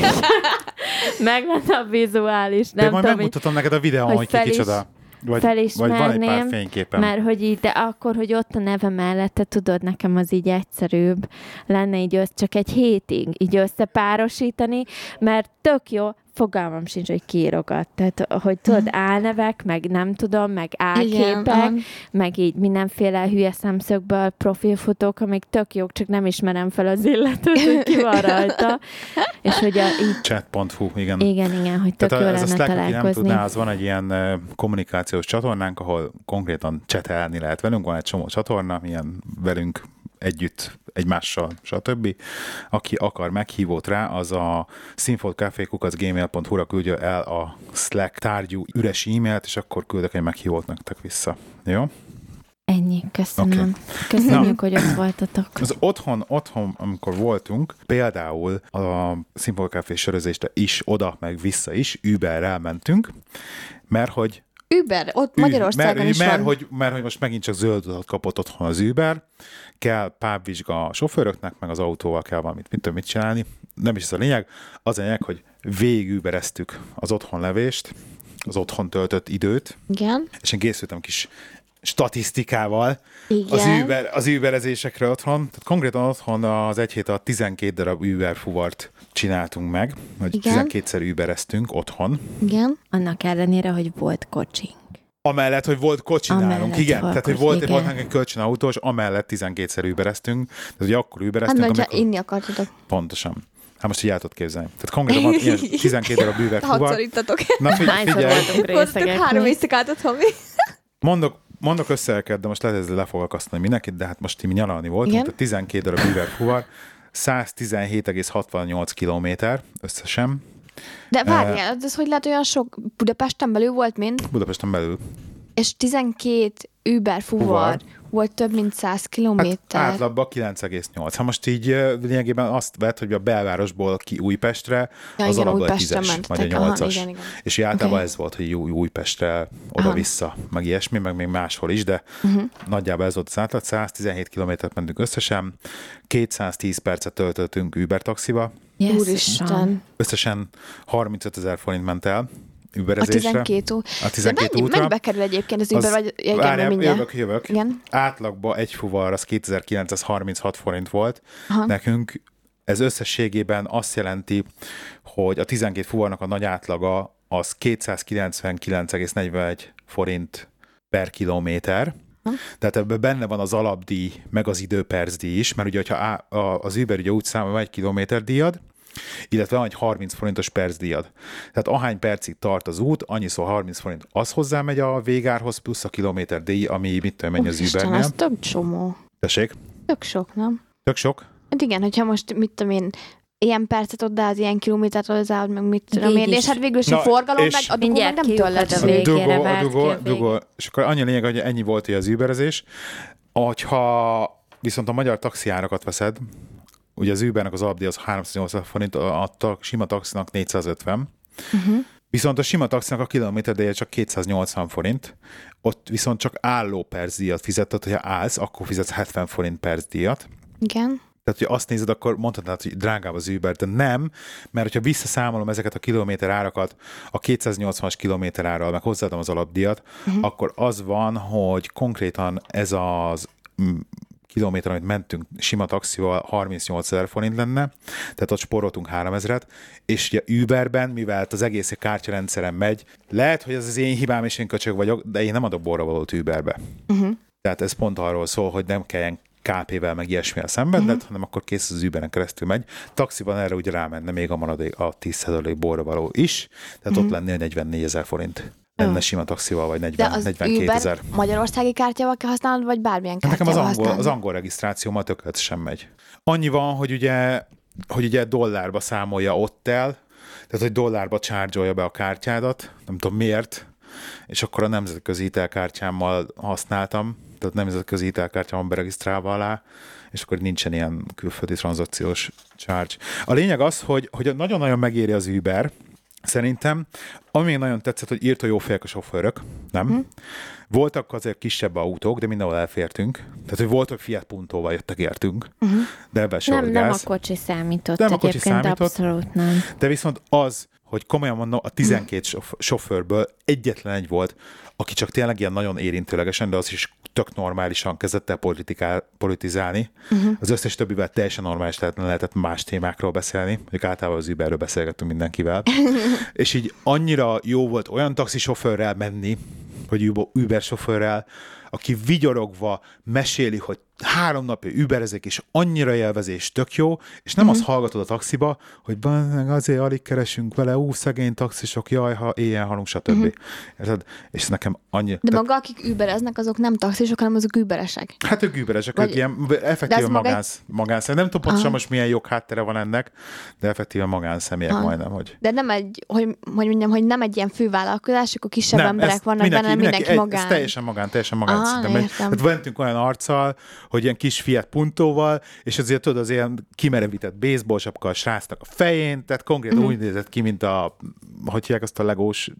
meg lenne a vizuális. Nem de majd tudom, megmutatom így, neked a videón, hogy ki kicsoda. Vagy, felismerném, vagy mert hogy így, de akkor, hogy ott a neve mellette, tudod, nekem az így egyszerűbb lenne így össze, csak egy hétig így összepárosítani, mert tök jó, fogalmam sincs, hogy kiírogat. Tehát, hogy tudod, álnevek, meg nem tudom, meg álképek, meg így mindenféle hülye szemszögből profilfotók, amik tök jók, csak nem ismerem fel az illetőt, hogy ki van rajta. És hogy a... Így... chat pont hu, igen. Igen, igen, hogy tök tehát jó lenne Slack, találkozni. Nem tudná, az van egy ilyen uh, kommunikációs csatornánk, ahol konkrétan csetelni lehet velünk, van egy csomó csatorna, ilyen velünk együtt, egymással, stb. Aki akar meghívót rá, az a színfoldcafé kukac gmail pont hu-ra küldje el a Slack tárgyú üres e-mailt, és akkor küldök egy meghívót nektek vissza. Jó? Ennyi, köszönöm. Okay. Köszönjük, na, hogy ott voltatok. Az otthon, otthon, amikor voltunk, például a Színfold Café sörözésre is, oda meg vissza is, Uberrel mentünk, mert hogy Uber, ott Magyarországon Ü, is mert, van. Hogy, mert hogy most megint csak zöld utat kapott otthon az Uber, kell párvizsga a sofőröknek, meg az autóval kell valamit, mit tudom mit csinálni. Nem is ez a lényeg. Az a lényeg, hogy végig Ubereztük az otthonlevést, az otthon töltött időt. Igen. És én készültem kis statisztikával az, Uber, az Uberezésekre otthon. Tehát konkrétan otthon az egy hét alatt tizenkét darab Uber fuvart csináltunk meg, hogy tizenkétszer Ubereztünk otthon. Igen. Annak ellenére, hogy volt kocsink. Amellett, hogy volt kocsinálunk, igen. Volt, tehát, hogy volt, volt egy kölcsönautó, és amellett tizenkétszer Ubereztünk. Tehát, hogy akkor Ubereztünk, hát, amikor... Hát, hogyha inni akartatok. Pontosan. Hát most így el tudod képzelni. Tehát konkrétan van ilyen tizenkét darab Uber fuvar. Hatszor ittatok. Na figyelj. Mondok, mondok összeeket, de most lehet, hogy le fog akasztani mindenkit, de hát most így nyaralni voltunk, tehát tizenkét darab Uber-fuvar, száztizenhét egész hatvannyolc kilométer összesen. De várjál, uh, ez hogy lehet olyan sok? Budapesten belül volt mind? Budapesten belül. És tizenkét Uber fuvar volt több mint száz kilométer. Hát átlagban kilenc egész nyolc. Ha most így lényegében azt vett, hogy a belvárosból ki Újpestre, ja, az alapból tízes, vagy a nyolcas. Aha, igen, igen. És általában okay. ez volt, hogy Újpestre oda-vissza, aha. meg ilyesmi, meg még máshol is, de uh-huh. nagyjából ez volt az átlag. száz tizenhét kilométert mentünk összesen, kétszáztíz percet töltöttünk Uber taxiba. Yes. Úristen! Összesen harmincötezer forint ment el. Uberezésre. A tizenkét, ó... a tizenkét mennyi, útra. Bekerül egyébként az Uber, vagy igen, várjál, mindjárt. Jövök, jövök. Igen. Átlagban egy fuvar az kétezer-kilencszázharminchat forint volt. Aha. Nekünk ez összességében azt jelenti, hogy a tizenkét fuvarnak a nagy átlaga az kétszázkilencvenkilenc egész negyvenegy forint per kilométer. Aha. Tehát ebben benne van az alapdíj, meg az időpercdíj is, mert ugye, hogyha az Uber ugye úgy számol egy kilométer díjad, illetve van egy harminc forintos percdíjad. Tehát ahány percig tart az út, annyiszor harminc forint, az hozzámegy a végárhoz, plusz a kilométer díj, ami mit tudom, mennyi az Ubernél. Az több csomó. Tessék? Tök sok, nem? Tök sok? Hát igen, hogyha most, mit tudom én, ilyen percet oddáz, ilyen kilométert oddáz, meg mit tudom én, és hát végül is a forgalom, meg a dugó meg nem tőled a végére vált ki a dugó, dugó. És akkor annyi lényeg, hogy ennyi volt az Uberezés. Ha viszont a magyar taxiárakat veszed, ugye az Ubernek az alapdíj az háromszáznyolcvan forint, a sima taxinak négyszázötven, uh-huh. viszont a sima taxinak a kilométerdíja csak kétszáznyolcvan forint, ott viszont csak álló percdíjat fizetett, hogyha állsz, akkor fizetsz hetven forint percdíjat. Igen. Tehát, hogy azt nézed, akkor mondhatnád, hogy drágább az Uber, de nem, mert hogyha visszaszámolom ezeket a kilométer árakat, a kétszáznyolcvanas kilométer árral, meg hozzáadom az alapdíjat, uh-huh. akkor az van, hogy konkrétan ez az m- kilométer, amit mentünk sima taxival, harmincnyolcezer forint lenne, tehát ott spóroltunk háromezret, és ugye Uberben, mivel az egész kártyarendszeren megy, lehet, hogy ez az én hibám, és én köcsög vagyok, de én nem adok borravalót Uberbe. Uh-huh. Tehát ez pont arról szól, hogy nem kelljen ká pével meg ilyesmivel szenvedned, uh-huh. hanem akkor kész az Uberen keresztül megy. Taxiban erre úgy rámenne még a maradék a tíz százalék borravaló is, tehát uh-huh. ott lennél negyvennégy ezer forint. Lenne sima taxival, vagy negyven, negyvenkétezer. Magyarországi kártyával kell használnod, vagy bármilyen kártyával használnod? Nekem az angol, az angol regisztrációmmal tökéletesen megy. Annyi van, hogy ugye, hogy ugye dollárba számolja ott el, tehát hogy dollárba charge-olja be a kártyádat, nem tudom miért, és akkor a nemzetközi hitelkártyámmal használtam, tehát nemzetközi hitelkártyámmal beregisztrálva alá, és akkor nincsen ilyen külföldi tranzakciós charge. A lényeg az, hogy, hogy nagyon-nagyon megéri az Uber, szerintem, ami még nagyon tetszett, hogy írta jó fejek a sofőrök, nem? Hm. Voltak azért kisebb autók, de mindenhol elfértünk. Tehát, hogy volt, hogy Fiat Puntóval jöttek, értünk, uh-huh. de ebben se volt gáz. Nem a kocsi számított, nem a kocsi számított, abszolút nem. De viszont az, hogy komolyan mondom, a tizenkét hm. sofőrből egyetlen egy volt, aki csak tényleg ilyen nagyon érintőlegesen, de az is tök normálisan kezdett el politizálni. Uh-huh. Az összes többivel teljesen normális lehetne, lehetett más témákról beszélni, mondjuk általában az Uberről beszélgettünk mindenkivel. És így annyira jó volt olyan taxisofőrrel menni, hogy Uber sofőrrel, aki vigyorogva meséli, hogy három napja Uberezik, és annyira élvezés, tök jó, és nem uh-huh. azt hallgatod a taxiba, hogy azért alig keresünk vele, ú, szegény taxisok, jaj, ha éjjel halunk, stb. Uh-huh. Érted? És nekem annyi... De tehát... maga, akik Ubereznek, azok nem taxisok, hanem azok Uberesek. Hát ők Uberesek, vagy... ők ilyen effektíven magánsz... egy... magánszemélyek. Nem tudom pontosan most milyen jogháttere van ennek, de effektíven magánszemélyek aha. majdnem, hogy... De nem egy, hogy, hogy mondjam, hogy nem egy ilyen fővállalkozás, akkor kisebb nem, emberek vannak mindenki, benne, mindenki, mindenki magán. Ez teljesen magán, teljesen magán. Hát mentünk olyan arccal, hogy ilyen kis Fiat Puntóval, és azért tudod, az ilyen kimerevített baseball sapka a srácnak a fején, tehát konkrétan mm-hmm. úgy nézett ki, mint a, hogy hívják azt a legós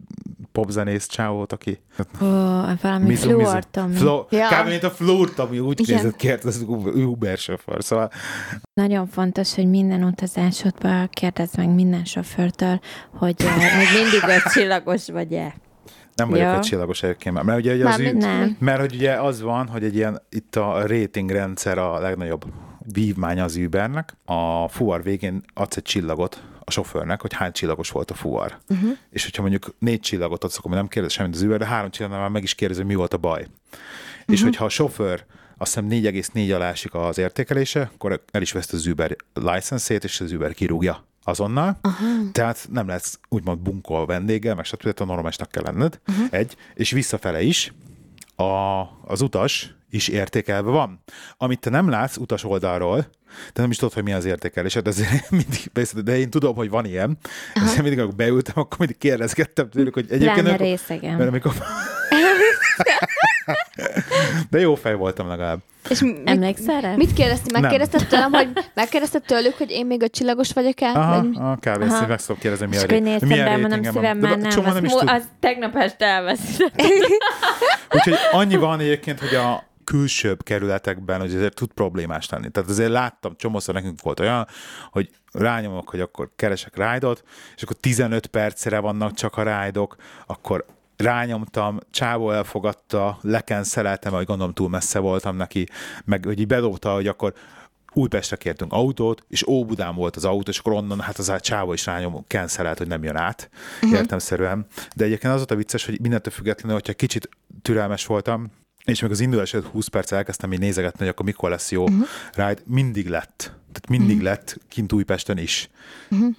popzenész csávót, aki... Ó, valami Flúor Tomi. Kb. Mint a Flúor Tomi, úgy igen. nézett ki, az Uber sofőr, szóval... Nagyon fontos, hogy minden utazásodban kérdezd meg minden sofőrtől, hogy mindig egy csillagos vagy-e. Nem vagyok ja. egy csillagos egyébként, mert ugye az ü- mert hogy ugye az van, hogy egy ilyen itt a rating rendszer a legnagyobb vívmánya az Ubernek. A fuvar végén adsz egy csillagot a sofőrnek, hogy hány csillagos volt a fuvar. Uh-huh. És hogyha mondjuk négy csillagot adsz, akkor nem kérdez semmit az Uber, de három csillagnál már meg is kérdezi, mi volt a baj. Uh-huh. És hogyha a sofőr azt hiszem négy egész négy alá esik az értékelése, akkor el is veszt az Uber licenszét, és az Uber kirúgja azonnal, aha. tehát nem lesz úgymond bunkol vendéggel, meg stb. A normálisnak kell lenned, uh-huh. egy, és visszafele is a, az utas is értékelve van. Amit te nem látsz utas oldalról, te nem is tudod, hogy mi az értékelésed, ezért mindig beszél, de én tudom, hogy van ilyen, aha. ezért mindig, amikor beültem, akkor mindig kérdezgettem tőlük, hogy egyébként... Lenne részegem. Mert amikor... De jó fej voltam legalább. És mit, emlékszel rá? Mit kérdeztél? Megkérdezted tőlem, hogy, megkérdezted tőlük, hogy én még a csillagos vagyok-e? Aha, vagy... a kávészív, meg szok kérdezni, mi a rét. És akkor én értem, az tegnap este elveszett. Úgyhogy annyi van egyébként, hogy a külsőbb kerületekben, hogy azért tud problémás lenni. Tehát azért láttam, csomószor nekünk volt olyan, hogy rányomok, hogy akkor keresek ride-ot, és akkor tizenöt percre vannak csak a ride-ok, akkor rányomtam, csávó elfogadta, lekenszeleltem, ahogy gondolom túl messze voltam neki, meg hogy így bedobta, hogy akkor Újpestre kértünk autót, és Óbudán volt az autó, és akkor onnan, hát az a csávó is rányom kenszerelt, hogy nem jön át, uh-huh. értelmszerűen. De egyébként az volt a vicces, hogy mindentől függetlenül, hogyha kicsit türelmes voltam, és még az indulás előtt húsz perc elkezdtem így nézegetni, hogy akkor mikor lesz jó uh-huh. ride, mindig lett. Tehát mindig uh-huh. lett, kint Újpesten is. Uh-huh.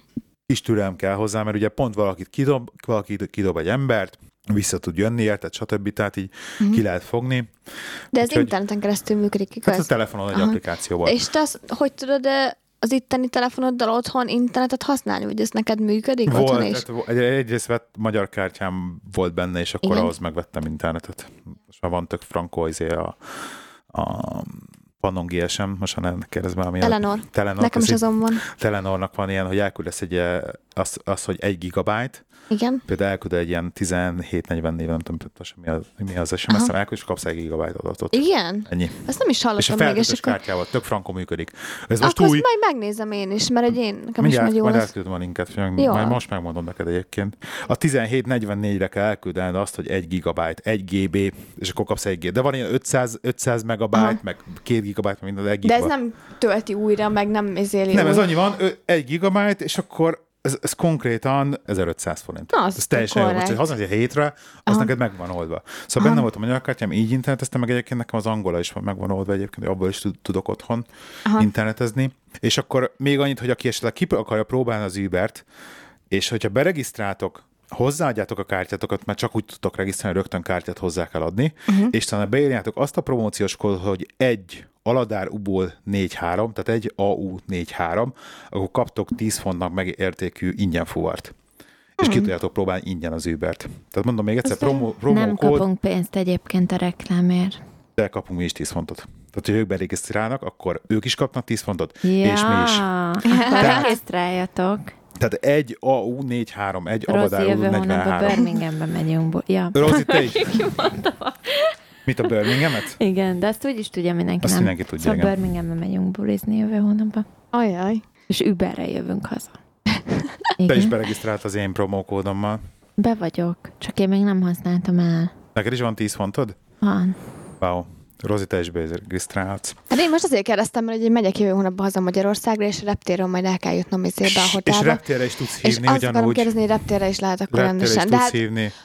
És türelem kell hozzá, mert ugye pont valakit kidob, valaki kidob egy embert, vissza tud jönni, érted, stb. Tehát így uh-huh. ki lehet fogni. De ez úgy, interneten hogy... keresztül működik, igaz? Hát a telefonon egy applikációval. És te az, hogy tudod, az itteni telefonoddal otthon internetet használni, hogy ez neked működik volt, otthon is? Volt, egy, egyrészt vett, magyar kártyám volt benne, és akkor igen. ahhoz megvettem internetet. Most már van tök frankó izé a, a Pannon gé es em, most ha nem kérdez már, ami Telenor. A, Telenor. Nekem is azon van. Telenornak van ilyen, hogy elküldesz egy, az, az, hogy egy gigabyte. Igen. Például elküld egy ilyen tizenhét negyven név, nem tudom, mi az, mi az es em es-en elküld, és kapsz egy gigabyte adatot. Igen? Ennyi. Ezt nem is hallottam meg. És a feltöltős kártyával, tök frankon működik. Ez most új... majd megnézem én is, mert egy én, nekem mindjárt, is megy jó. Majd elküldöm a linket, majd most megmondom neked egyébként. A tizenhét negyvennégyre kell elküldened azt, hogy egy gigabyte, egy gé bé, és akkor kapsz egy gé bé. De van ilyen ötszáz, ötszáz megabyte, meg két gigabyte, minden egy gigabyte. De ez nem tölti újra, meg nem ezéli. Nem, ez annyi van, egy gigabyte, és akkor Ez, ez konkrétan ezerötszáz forint. Na, ez teljesen jó, hogy hazamegy a hétre, az neked meg van oldva. Szóval benne volt a magyarkártyám, így interneteztem, meg egyébként nekem az angola is meg van oldva egyébként, abból is tudok otthon aha. internetezni. És akkor még annyit, hogy aki esetleg ki akarja próbálni az Ubert, és hogyha beregisztráltok, hozzáadjátok a kártyátokat, mert csak úgy tudtok regisztrálni, rögtön kártyát hozzá kell adni, uh-huh. és talán beírjátok azt a promóciós kódot, hogy egy Aladár Ubol négy három, tehát egy á u négy három, akkor kaptok tíz fontnak megértékű ingyen fuvart. És ki tudjátok próbálni ingyen az Ubert. Tehát mondom még egyszer, promó, promó nem kód, kapunk pénzt egyébként a reklámért. De kapunk mi is tíz fontot. Tehát, hogy ők beregisztrálnak, akkor ők is kapnak tíz fontot, ja, és mi is. Tehát regisztráljatok. Tehát egy á u négy három, egy Aladár Ubol negyvenhárom. Rozi, jövő hónapban Birminghamben megyünk. Ja. Rozi, te is. Mit, a Birminghamet? Igen, de azt úgy is tudja mindenki. Azt nem. Mindenki tudja, szóval igen. Birminghamben megyünk bulizni jövő hónapban. Ajaj. És Uberre jövünk haza. Igen. Te is beregisztrált az én promókódommal. Be vagyok, csak én még nem használtam el. Neked is van tíz fontod? Van. Wow. Rozi, te is beregisztrálsz. Hát én most azért kérdeztem, mert hogy megyek jövő hónapban haza Magyarországra, és reptéron majd el kell jutnom izébe a hotelbe. És reptérre is tudsz hívni, ugyanúgy. És azt akarom kérdezni, hogy reptérre is lehet akkor rendesen. De hát,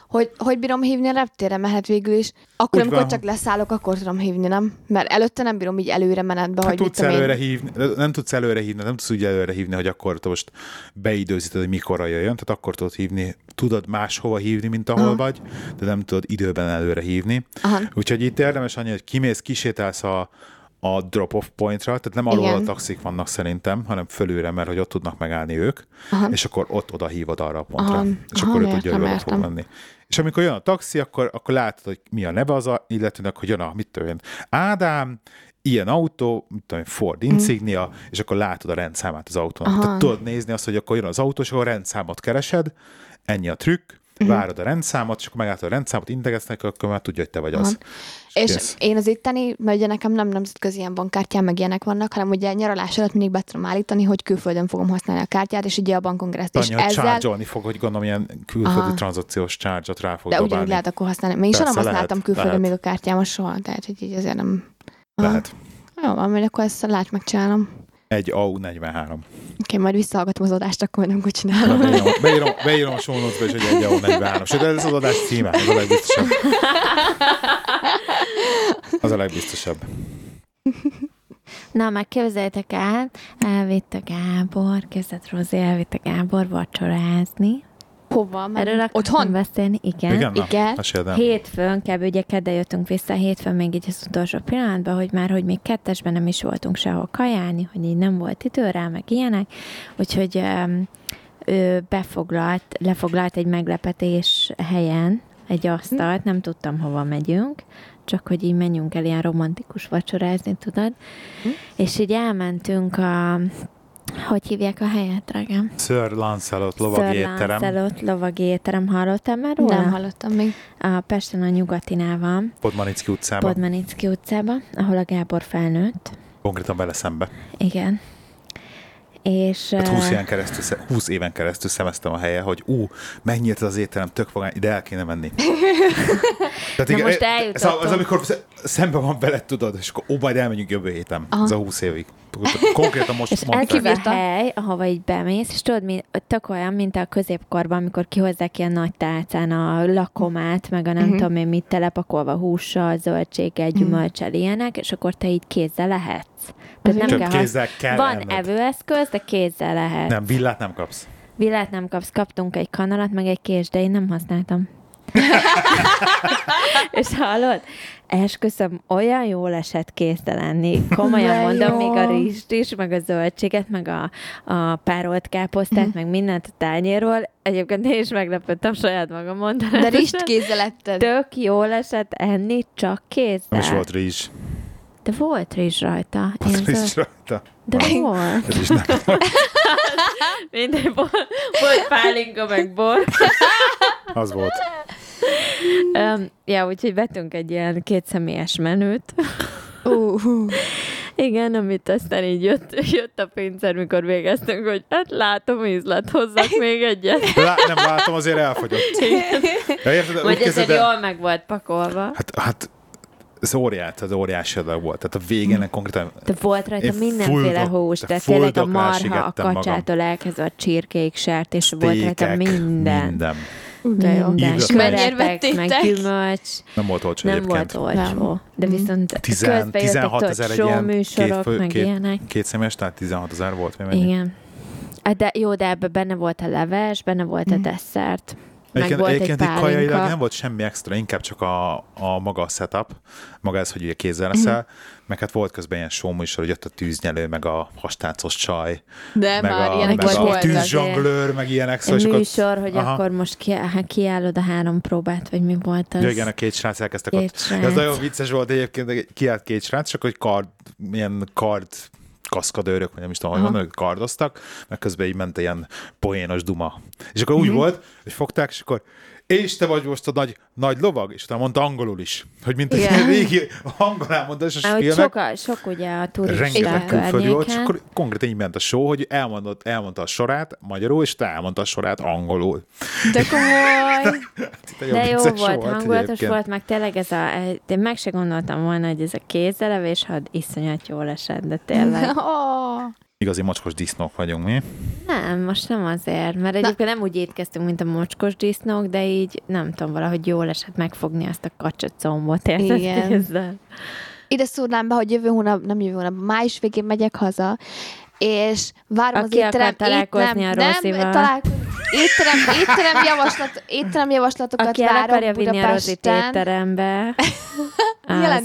hogy, hogy bírom hívni a reptérre, mehet végül is. Akkor, úgy amikor van, csak leszállok, akkor tudom hívni, nem? Mert előtte nem bírom így előre menetbe, hát hogy tudsz előre hívni, nem tudsz előre hívni, nem tudsz úgy előre hívni, hogy akkor most beidőzíted, hogy mikorra jöjjön. Tehát akkor tudod hívni, tudod máshova hívni, mint ahol aha. vagy, de nem tudod időben előre hívni. Aha. Úgyhogy itt érdemes annyi, hogy mész, kisétálsz a, a drop-off pointra, tehát nem alul a taxik vannak szerintem, hanem fölülre, mert hogy ott tudnak megállni ők, aha. és akkor ott oda hívod arra a pontra, aha. és aha, akkor ő tudja, hogy oda fog menni. És amikor jön a taxi, akkor, akkor látod, hogy mi a neve az a illetőnek, hogy jön a, mit tudom én, Ádám, ilyen autó, mit tudom én, Ford Insignia, mm. és akkor látod a rendszámát az autónak. Tehát tudod nézni azt, hogy akkor jön az autó, és akkor a rendszámot keresed, ennyi a trükk, uh-huh. várod a rendszámot, és akkor megálltad a rendszámot, integetsznek, akkor már tudja, hogy te vagy az. És, és yes. én az itteni, mert ugye nekem nem nemzetközi ilyen bankkártyám, meg ilyenek vannak, hanem ugye nyaralás alatt mindig be tudom állítani, hogy külföldön fogom használni a kártyát, és ugye a bankon keresztül. Annyi, hogy ezzel... charge-olni fog, hogy gondolom, ilyen külföldi aha. tranzakciós charge-ot rá fog de dobálni. De ugyanúgy lehet akkor használni. Még soha nem használtam lehet, külföldön lehet. Még a kártyámat soha, tehát hogy így azért nem... Aha. Lehet. Jó, van, mert akkor ezt lát megcsinálom. Egy á u negyvenhárom. Oké, okay, majd visszahallgatom az adást, akkor nem csinálom. Beírom, beírom, beírom a show notes-ba is, hogy egy á u negyvenhárom. Sőt, ez az adás címe, az a legbiztosabb. Az a legbiztosabb. Na, már képzeljétek el, elvitt a Gábor, kezdett Rozi, elvitt a Gábor vacsorázni. Hova? Erről otthon beszélni, igen. Igen, igen. Na, hétfőn, kb. Ugye kedden jöttünk vissza, hétfőn még így az utolsó pillanatban, hogy már, hogy még kettesben nem is voltunk sehol kajálni, hogy így nem volt idő rá, meg ilyenek. Úgyhogy um, ő befoglalt, lefoglalt egy meglepetés helyen egy asztalt, nem tudtam, hova megyünk, csak hogy így menjünk el ilyen romantikus vacsorázni, tudod? Hm? És így elmentünk a... Hogy hívják a helyet, drágám? Sir Lancelot lovagétterem. Sir Lancelot lovagétterem. Hallottál már róla? Nem hallottam még. A Pesten a Nyugatinál van. Podmanicki utcában. Podmanicki utcában, ahol a Gábor felnőtt. Konkrétan vele szembe. Igen. És, hát húsz, éven keresztül, húsz éven keresztül szemeztem a helye, hogy ú, megnyílt az étterem, tök fogány, ide el kéne menni. Tehát igen, most eljutottam. Ez, ez amikor szemben van veled, tudod, és akkor ó, majd elmenjünk jövő héten. Aha. Ez a húsz évig. Konkrétan most és mondták. És elkívül a hely, ahova így bemész, és tudod, mi, tök olyan, mint a középkorban, amikor kihozzák ilyen nagy tálcán a lakomát, meg a nem uh-huh. tudom én mit telepakolva hússal, zöldséggel, gyümölcsel, uh-huh. ilyenek, és akkor te így kézzel lehetsz. Tehát nem kell, kézzel kell van elmed. Evőeszköz, de kézzel lehet. Nem, villát nem kapsz. Villát nem kapsz. Kaptunk egy kanalat, meg egy kést, de én nem használtam. És hallod? Esküszöm, olyan jól esett kézzel lenni. Komolyan mondom, jó. Még a rizst is, meg a zöldséget, meg a, a párolt káposztát, mm. meg mindent a tányérról. Egyébként én is meglepődtem saját magamon. De, de rizst kézzel etted. Tök jól esett enni, csak kézzel. Nem is volt rizs. De volt rizs rajta. Volt rizs rajta? De van. Volt. Ez is nekem. Mindegy, volt, volt pálinka, meg bor. Az volt. Um, ja, úgyhogy vettünk egy ilyen kétszemélyes menüt. Uh-huh. Igen, amit aztán így jött, jött a pincér, mikor végeztünk, hogy hát látom, ízlet, hozzak még egyet. Lá, nem látom, azért elfogyott. Ja, érted, vagy ezért de... jól meg volt pakolva. Hát, hát az óriás, az óriási adag volt. Tehát a végén konkrétan... De volt rajta mindenféle hús, tehát tényleg a marha, a kacsától elkezdve a csirkéig, sertés, volt rajta minden. minden. De jó, és köretek, meg gyümölcs. Nem volt olcsó nem egyébként. Nem volt olcsó. De viszont tizen, közben jöttek showműsorok, meg két, ilyenek. Két személyes, tehát tizenhat ezer volt. Igen. De, jó, de ebben benne volt a leves, benne volt a desszert. Egyébként, egyébként egy kajailag nem volt semmi extra, inkább csak a, a maga a setup, maga ez, hogy ugye kézzel leszel, uh-huh. meg hát volt közben ilyen showműsor, hogy jött a tűznyelő, meg a hastáncos csaj, de meg már a, meg a tűzzsonglőr, meg ilyen extra. Egy műsor, akkor, hogy aha. akkor most ki, kiállod a három próbát, vagy mi volt az? Ja, igen, a két srác elkezdtek két ott. Srác. Ez nagyon vicces volt egyébként, kiállt két srác, csak hogy kard, ilyen kard kaszkadőrök, vagy nem is tudom, hogy van, ők kardoztak, meg közben így ment ilyen poénos duma. És akkor úgy mm-hmm. volt, hogy fogták, és akkor és te vagy most a nagy, nagy lovag? És utána mondta angolul is, hogy mint yeah. egy régi angol elmondta, és a ah, filmek. Sok, a, sok ugye a turista rengeteg külföldi volt, és akkor konkrétan így ment a show, hogy elmondott, elmondta a sorát magyarul, és te elmondta a sorát angolul. De komoly! De, de jó volt, hangulatos volt, meg tényleg ez a, én meg se gondoltam volna, hogy ez a kézzelevés, ha iszonyat jól esett, de tényleg. Igazi mocskos disznók vagyunk, mi? Nem, most nem azért, mert egyébként nem úgy étkeztünk, mint a mocskos disznók, de így nem tudom, valahogy jól esett megfogni azt a kacsacombot, érted? Igen. Ezzel. Ide szúrnám be, hogy jövő hónap, nem jövő hónap, május végén megyek haza, és várom aki az étterem, találkozni étterem, a Rózival. Találkozni. Étterem, étterem, javaslat, étterem javaslatokat aki várom Budapesten. Aki el akarja vinni a Rózit étterembe.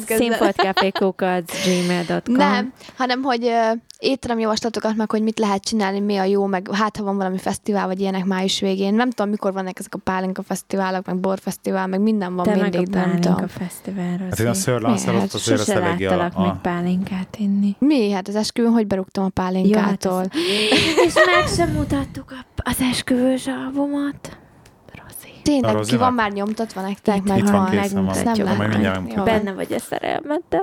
színpadcafékukac pont gmail pont com Nem, hanem, hogy étterem javaslatokat meg, hogy mit lehet csinálni, mi a jó, meg hát, ha van valami fesztivál, vagy ilyenek május végén. Nem tudom, mikor vannak ezek a pálinka fesztiválok, meg borfesztivál, meg minden van. Te mindig, nem tudom. Te meg a pálinka fesztivál, Rozi. Hát én a Sir Lancelot azért sose láttalak a... még pálinkát inni. Mi? Hát az esküvőn hogy berúgtam a pálinkától? Ja, hát az... és meg sem mutattuk az esküvős albumot. Tényleg, ki van már nyomtatva nektek? Itt, meg itt van, készen van. Nem látom. Benne vagy a szerelmedbe.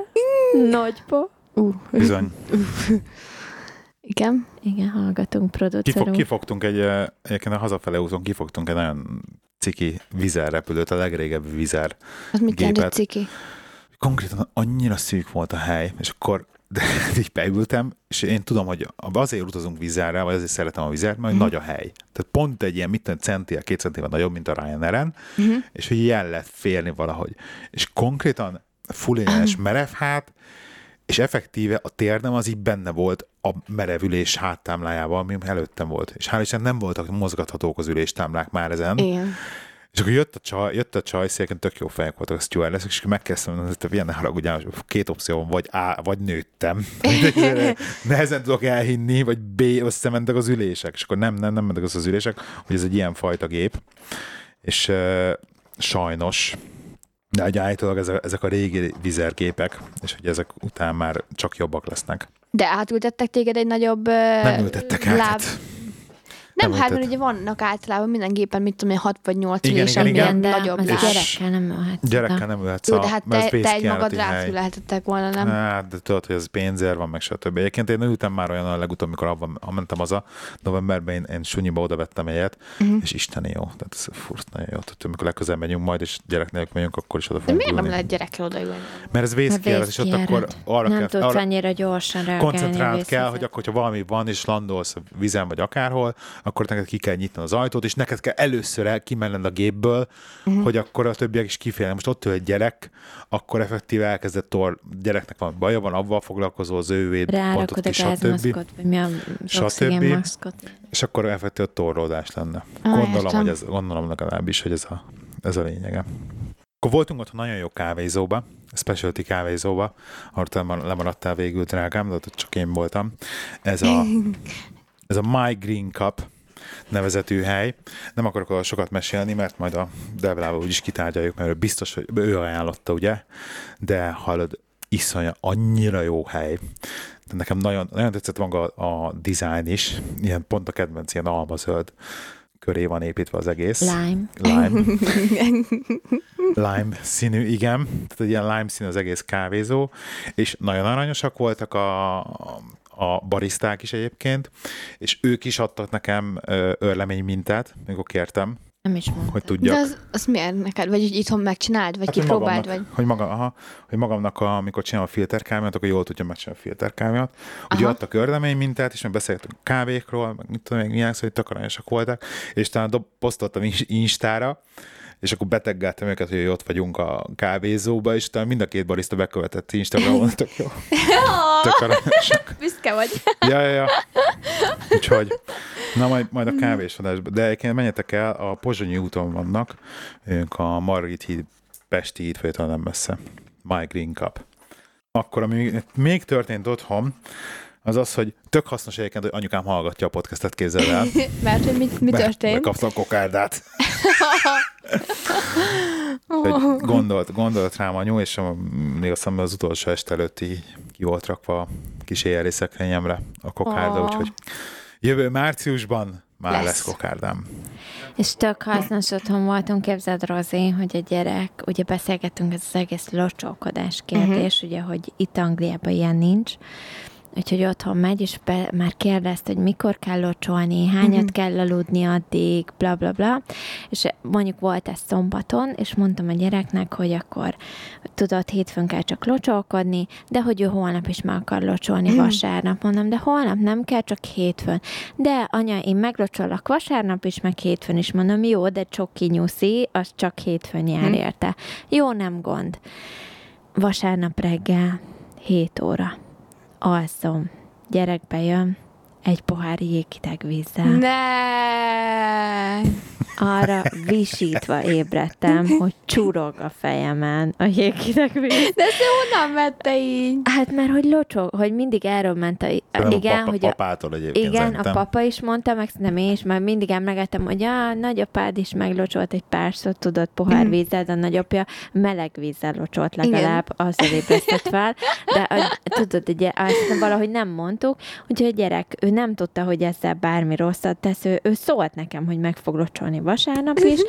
Mm. Nagyba. Uh. Bizony. Uh. Igen? Igen, hallgatunk, producerunk. Kifogtunk egy, egyébként a hazafele úton kifogtunk egy nagyon ciki vizerrepülőt, a legrégebbi vizer az mit jelent, ciki? Konkrétan annyira szűk volt a hely, és akkor de így beültem, és én tudom, hogy azért utazunk vízerrel, vagy azért szeretem a vízert, mert mm. nagy a hely. Tehát pont egy ilyen, mit tudom, centi, két centivel nagyobb, mint a Ryanair-en, mm-hmm. és hogy jel lehet férni valahogy. És konkrétan fullénes merevhát, és effektíve a térdem az így benne volt a merevülés háttámlájával, ami előttem volt. És hál' Isten nem voltak mozgathatók az üléstámlák már ezen. Igen. És akkor jött a csaj, jött a csaj szépen tök jó fejek voltak a stewardess, és akkor megkezdtem, hogy ilyen ne haragudjál, két opció van, vagy A, vagy nőttem. Nehezen tudok elhinni, vagy B, összementek az ülések. És akkor nem, nem, nem mentek az ülések, hogy ez egy ilyen fajta gép. És uh, sajnos De ugye állítólag ezek a régi vizergépek, és hogy ezek után már csak jobbak lesznek. De átültettek téged egy nagyobb... Nem ültettek át. Láb... Nem, nem hát mert ugye vannak általában minden gépen, mit tudom én, hat vagy nyolc ülés, amilyen nagyobb láb. Gyerekkel nem ülhetsz. Gyerekkel nem ülhetsz. Jó, de hát te, te egymagad rászülelhetettek volna, nem? Hát, de tudod, hogy ez pénzér van, meg stb. Egyébként én ültem már olyan a legutóbb, amikor abban mentem haza, novemberben én, én sunyiba oda vettem egyet, uh-huh. és isteni jó. Tehát ez furt nagyon jó. Tehát amikor legközelebb megyünk majd, és gyerek nélkül megyünk, akkor is oda fogunk ülni. De miért nem lehet gyerekkel oda ülni? Mert ez vészkijárat, és ott akkor arra kell... Nem tudsz annyira gyorsan reagálni. Koncentrált kell, hogy akkor, ha valami van, és landolsz vízen vagy akárhol, akkor neked ki kell nyitni az ajtót, és neked kell először el kimenned a gépből, uh-huh. hogy akkor a többiek is kifélnek. Most ott ül egy gyerek, akkor effektíve elkezdett tor, gyereknek van baja, van avval foglalkozó, az ővéd, pontot ki, stb. Stb. És akkor effektíve a torlódás lenne. Ah, gondolom, hogy ez, gondolom legalábbis, hogy ez a, ez a lényege. Akkor voltunk otthon nagyon jó kávézóba, specialty kávézóba, ahol te lemaradtál végül, drágám, de ott csak én voltam. Ez a... Ez a My Green Cup nevezetű hely. Nem akarok olyan sokat mesélni, mert majd a Debrával úgyis kitárgyaljuk, mert biztos, hogy ő ajánlotta, ugye? De hallod, iszonya, annyira jó hely. De nekem nagyon, nagyon tetszett maga a, a design is. Ilyen pont a kedvenc, ilyen almazöld köré van építve az egész. Lime. Lime. Lime színű, igen. Tehát egy ilyen lime színű az egész kávézó. És nagyon aranyosak voltak a... a a bariszták is egyébként, és ők is adtak nekem örlemény mintát, amikor kértem. Nem is mondtad. Hogy tudjak. De az, az miért neked? Vagy hogy itthon megcsináld? Vagy hát, kipróbáld? Hogy, vagy... hogy, maga, aha, hogy magamnak, a, amikor csinálom a filterkámémat, akkor jól tudjam megcsinálni a filterkámémat. Ugye adtak örlemény mintát, és meg beszéltünk a kávékról, meg mit tudom, milyen szó, hogy tök aranyosak voltak, és talán dob, posztoltam Instára, és akkor beteggeltem őket, hogy ott vagyunk a kávézóba, és utána mind a két barista bekövetett Instagramon, tök jó. Büszke vagy. Ja, ja, ja. Úgyhogy, na majd, majd a kávésodásban. De egyébként menjetek el, a Pozsonyi úton vannak, ők a Margit híd, Pesti híd főtől nem messze. My Green Cup. Akkor, ami még történt otthon, az az, hogy tök hasznos egyébként, hogy anyukám hallgatja a podcastet, képzeld el. Mert hogy mi, mi történt? Megkaptam kokárdát. gondolt, gondolt rám anyu, és még azt hiszem, az utolsó este előtt így ki volt rakva a kis éjjeli szekrényemre a kokárda, oh. úgyhogy jövő márciusban már lesz, lesz kokárdám. És tök hasznos otthon voltunk, képzeld, Rozi, hogy a gyerek, ugye beszélgettünk ez az egész locsolkodás kérdés, uh-huh. ugye, hogy itt Angliában ilyen nincs, úgyhogy otthon megy, és be, már kérdezt, hogy mikor kell locsolni, hányat mm-hmm. kell aludni addig, bla, bla, bla. És mondjuk volt ez szombaton, és mondtam a gyereknek, hogy akkor tudod, hétfőn kell csak locsolkodni, de hogy ő holnap is meg akar locsolni mm. vasárnap. Mondom, de holnap nem kell, csak hétfőn. De anya, én meglocsolok vasárnap is, meg hétfőn is. Mondom, jó, de csoki nyuszi, az csak hétfőn jár mm. érte. Jó, nem gond. Vasárnap reggel, hét óra. Alszom. Gyerek bejön, egy pohár jéghideg vízzel. Ne! Arra visítva ébredtem, hogy csurog a fejemen a jéghideg víz. De ezt honnan vette így? Hát mert hogy locsog, hogy mindig erről ment a... Igen, a papa, hogy a, papától egyébként igen, szerintem. A papa is mondta, meg nem én is, mert mindig emlegettem, hogy a nagyapád is meglocsolt egy párszor, tudod, pohár vízzel, de a nagyapja meleg vízzel locsolt legalább, azzal ébresztett fel. De a, tudod, ugye, azt valahogy nem mondtuk, úgyhogy a gyerek, ő nem tudta, hogy ezzel bármi rosszat tesz, ő, ő szólt nekem, hogy meg fog locsolni vasárnap is,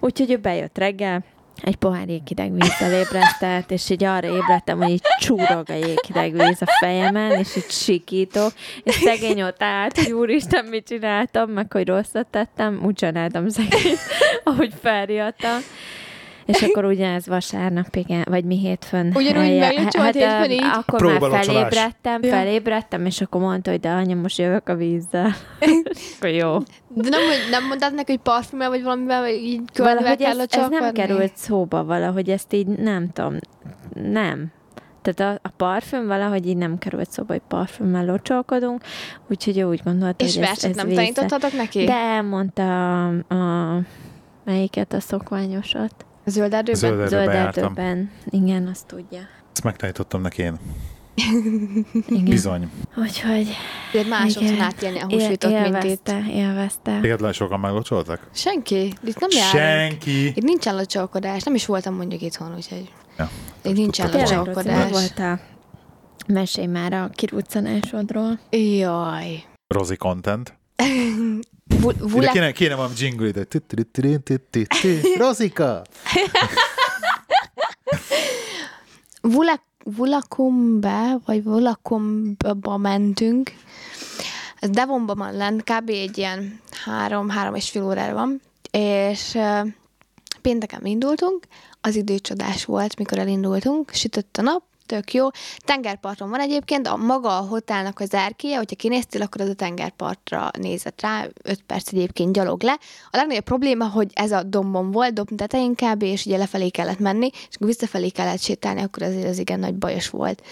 úgyhogy ő bejött reggel, egy pohár jéghideg vízzel ébresztett, és így arra ébredtem, hogy így csúrog a jéghideg víz a fejemen, és így sikítok, és szegény ott állt, hogy úristen, mit csináltam, meg hogy rosszat tettem, úgy csináltam szegény, ahogy felriadtam. És akkor ugyanez vasárnap, igen, vagy mi hétfőn. Ugyanúgy megjutcsolt hétfőn így? Akkor Próba már felébredtem, ja. felébredtem, és akkor mondta, hogy de anya, most jövök a vízzel. Akkor jó. De nem, nem mondtad neki, hogy parfümmel, vagy valamivel így körülvel kell ez, ez nem került szóba valahogy, ezt így nem tudom, nem. Tehát a, a parfüm valahogy így nem került szóba, hogy parfümmel locsolkodunk, úgyhogy úgy gondoltam, hogy ez, ez nem vízzel. És tanítottatok neki? De elmondta a, a, melyiket, a szokványosat. Zöld erdőben? Zöld erdőben. Igen, azt tudja. Ezt megtanítottam neki én. Igen. Bizony. Úgyhogy... Én mások csinált élni a húsvétot, él, mint itt. Élvezte. Téged sokan meglocsoltak? Senki. Itt nem jár. Senki. Itt nincsen locsolkodás. Nem is voltam mondjuk itthon, úgyhogy... Ja, itt nincsen locsolkodás. Meg voltál. Mesélj már a kiruccanásodról. Jaj. Rozi content. Vule... Kéne, kéne valami jingle-t, hogy Rozika! Vulek Vulakombe, vagy Vulakomba mentünk. Ez Devonban van lent, kb. Egy ilyen három, három és fél órára van, és pénteken indultunk, az időcsodás volt, mikor elindultunk, sütött a nap, tök jó. Tengerparton van egyébként, a maga a hotelnak az erkélye, hogyha kinéztél, akkor az a tengerpartra nézett rá, öt perc egyébként gyalog le. A legnagyobb probléma, hogy ez a dombon volt, domb tetején kb, és ugye lefelé kellett menni, és akkor visszafelé kellett sétálni, akkor azért az igen nagy bajos volt.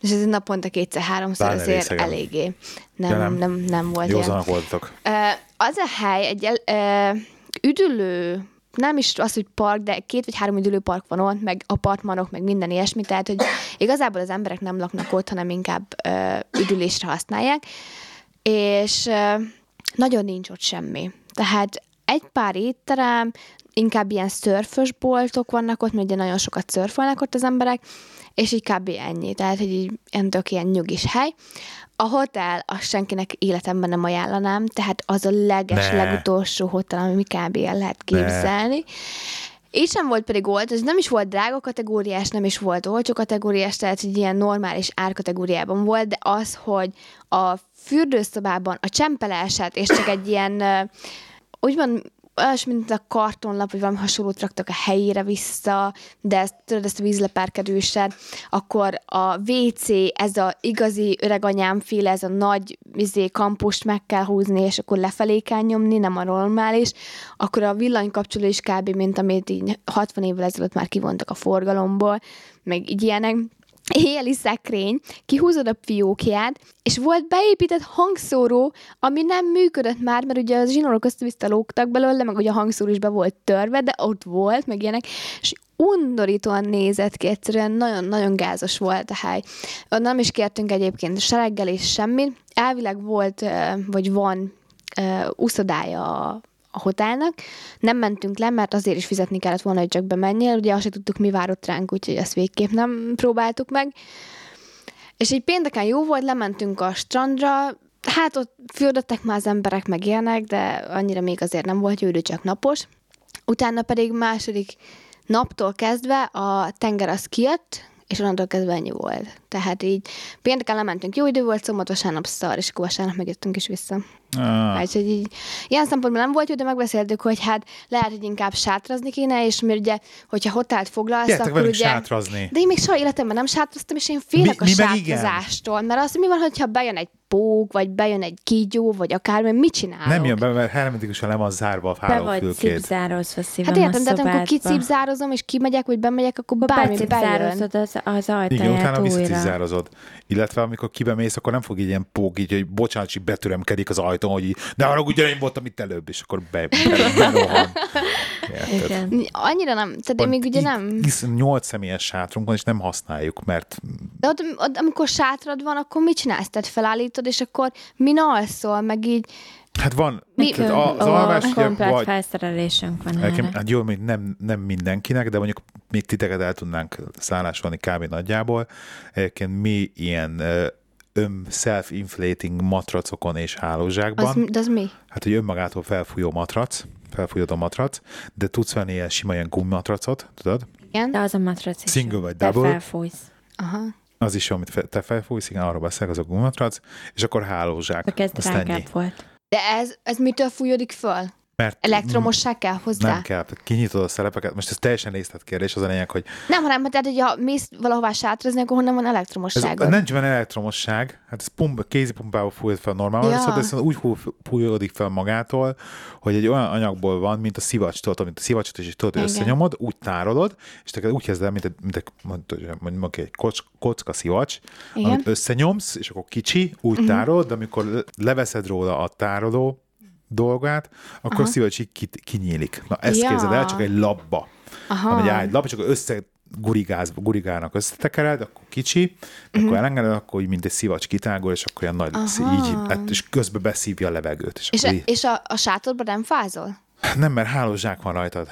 És ez naponta kétszer-háromszor azért eléggé. Nem, ja, nem, nem, nem volt józanak ilyen. Voltak. Az a hely egy el, üdülő, nem is az, hogy park, de két vagy három üdülőpark van ott, meg apartmanok, meg minden ilyesmi, tehát, hogy igazából az emberek nem laknak ott, hanem inkább ö, üdülésre használják, és ö, nagyon nincs ott semmi. Tehát egy pár étterem, inkább ilyen szörfös boltok vannak ott, mert ugye nagyon sokat szörfölnek ott az emberek, és így kb. Ennyi, tehát, hogy így tök ilyen nyugis hely. A hotel, azt senkinek életemben nem ajánlanám, tehát az a leges, ne. legutolsó hotel, ami kb. El lehet képzelni. Ne. Így sem volt pedig olcsó, nem is volt drága kategóriás, nem is volt olcsó kategóriás, tehát egy ilyen normális árkategóriában volt, de az, hogy a fürdőszobában a csempel elesett, és csak egy ilyen, úgymond, olyas, mint a kartonlap, vagy valami hasonlót raktak a helyére vissza, de ezt, tudod, ezt a vízleperkedőset, akkor a vé cé, ez a igazi öreganyám féle, ez a nagy izé, kampust meg kell húzni, és akkor lefelé kell nyomni, nem a normális, akkor a villanykapcsoló is kb. Mint amit így hatvan évvel ezelőtt már kivontak a forgalomból, meg így ilyenek. Éjjeli szekrény, kihúzod a fiókját, és volt beépített hangszóró, ami nem működött már, mert ugye a zsinórok azt visszalógtak belőle, meg ugye a hangszóró is be volt törve, de ott volt, meg ilyenek, és undorítóan nézett ki, egyszerűen nagyon-nagyon gázos volt a hely. Nem is kértünk egyébként se reggel és semmit. Elvileg volt, vagy van úszodája a hotelnak. Nem mentünk le, mert azért is fizetni kellett volna, hogy csak bemenjél. Ugye azt se tudtuk, mi vár ott ránk, úgyhogy ezt végképp nem próbáltuk meg. És így pénteken jó volt, lementünk a strandra, hát ott fürdöttek már az emberek, meg ilyenek, de annyira még azért nem volt jó idő, csak napos. Utána pedig második naptól kezdve a tenger az kijött, és onnantól kezdve ennyi volt. Tehát így pénteken lementünk, jó idő volt, szombat, vasárnap szar, és akkor vasárnap megjöttünk is vissza. Ah. Úgyhogy így, ilyen szempontból nem volt jó, de megbeszéltük, hogy hát lehet, hogy inkább sátrazni kéne, és mert ugye, hogyha hotelt foglalsz, Gyertek akkor ugye... sátrazni. De én még soha életemben nem sátraztam, és én félek mi, a mi sátrazástól, mert az, mi van, hogyha bejön egy pók, vagy bejön egy kígyó, vagy akármi, mit csinálok? Nem jön be, mert hermetikusan le van zárva a hálófülkét. Be vagy cipzározva szívem hát a szobádba. Hát értem, de amikor kicipzározom, és kimegyek, vagy bemegyek, akkor bármi bejön. Az, az ajtaját. Igen, utána visszacipzározod. Illetve amikor kibemész, akkor nem fog így ilyen pók, így, hogy bocsánat, így betüremkedik az ajtón, hogy így, de arra ugyan én voltam itt előbb, és akkor be, benohan. Igen. Annyira nem, tehát én még ugye nem... nyolc személyes sátrunk van, és nem használjuk, mert... De ott, ott, amikor sátrad van, akkor mit csinálsz? Tehát felállítod, és akkor min alszol, meg így... Hát van, mi, tehát a, az ó, alvás... A komplet felszerelésünk van erre. Hát jó, még nem, nem mindenkinek, de mondjuk még titeket el tudnánk szállásolni kb. Nagyjából. Egyébként mi ilyen... öm self-inflating matracokon és hálózsákban. Az, az mi? Hát, hogy önmagától felfújó matrac, felfújható matrac, de tudsz venni ilyen sima ilyen gummatracot, tudod? Igen, de az a matrac is. Single vagy double. Te felfújsz. Aha. Az is, amit fe, te felfújsz, igen, arra beszélek, az a gummatrac, és akkor hálózsák. Ez drágább volt. De ez, ez mitől fújódik föl? Mert elektromosság kell hozzá? Nem kell, kinyitod a szerepeket. Most ez teljesen részletkérdés, az a lényeg, hogy... Nem, hanem, tehát, hogy ha mész valahová sátrazni, akkor honnan van elektromosságod? Nem van elektromosság, hát ez pump, kézipumpával fújod fel normálban, ja. Szóval, viszont úgy fújódik fel magától, hogy egy olyan anyagból van, mint a szivacs, tudod, mint a szivacsot, és tudod, hogy összenyomod, úgy tárolod, és te úgy kezded el, mint egy, mint egy, mondjuk egy kocka, kocka szivacs, igen. Amit összenyomsz, és akkor kicsi, úgy uh-huh. tárolod, de amikor leveszed róla a tároló dolgát, akkor aha. szívacsik kinyílik. Na, ezt ja. képzeld el, csak egy labba. Aha. Van egy ágylap, és akkor össze gurigáz, gurigának összetekered, akkor kicsi, mm-hmm. akkor elengeded, akkor így mint egy szivacs kitágol, és akkor ilyen nagy lesz, így, és közben beszívja a levegőt. És, és, a, így... és a, a sátorban nem fázol? Nem, mert hálós zsák van rajtad.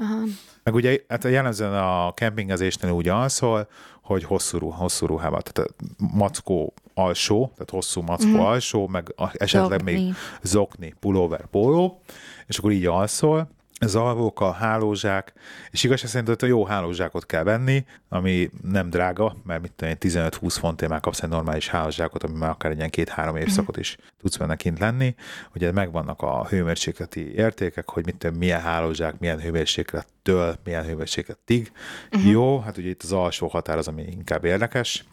Aha. Meg ugye hát jellemzően a kempingezésnél úgy alszol, hogy hosszú, ruh, hosszú ruhában, tehát mackó alsó, tehát hosszú mackó mm-hmm. alsó, meg esetleg zokni. Még zokni, pulóver, póló, és akkor így alszol, az alvóka, a hálózsák, és igazság szerint, hogy a jó hálózsákot kell venni, ami nem drága, mert mit tudom, tizenöt-húsz fontért már kapsz egy normális hálózsákot, ami már akár egy ilyen két-három évszakot is tudsz benne kint lenni. Ugye megvannak a hőmérsékleti értékek, hogy mit tudom, milyen hálózsák, milyen hőmérséklettől, milyen hőmérsékletig. Uh-huh. Jó, hát ugye itt az alsó határ az, ami inkább érdekes.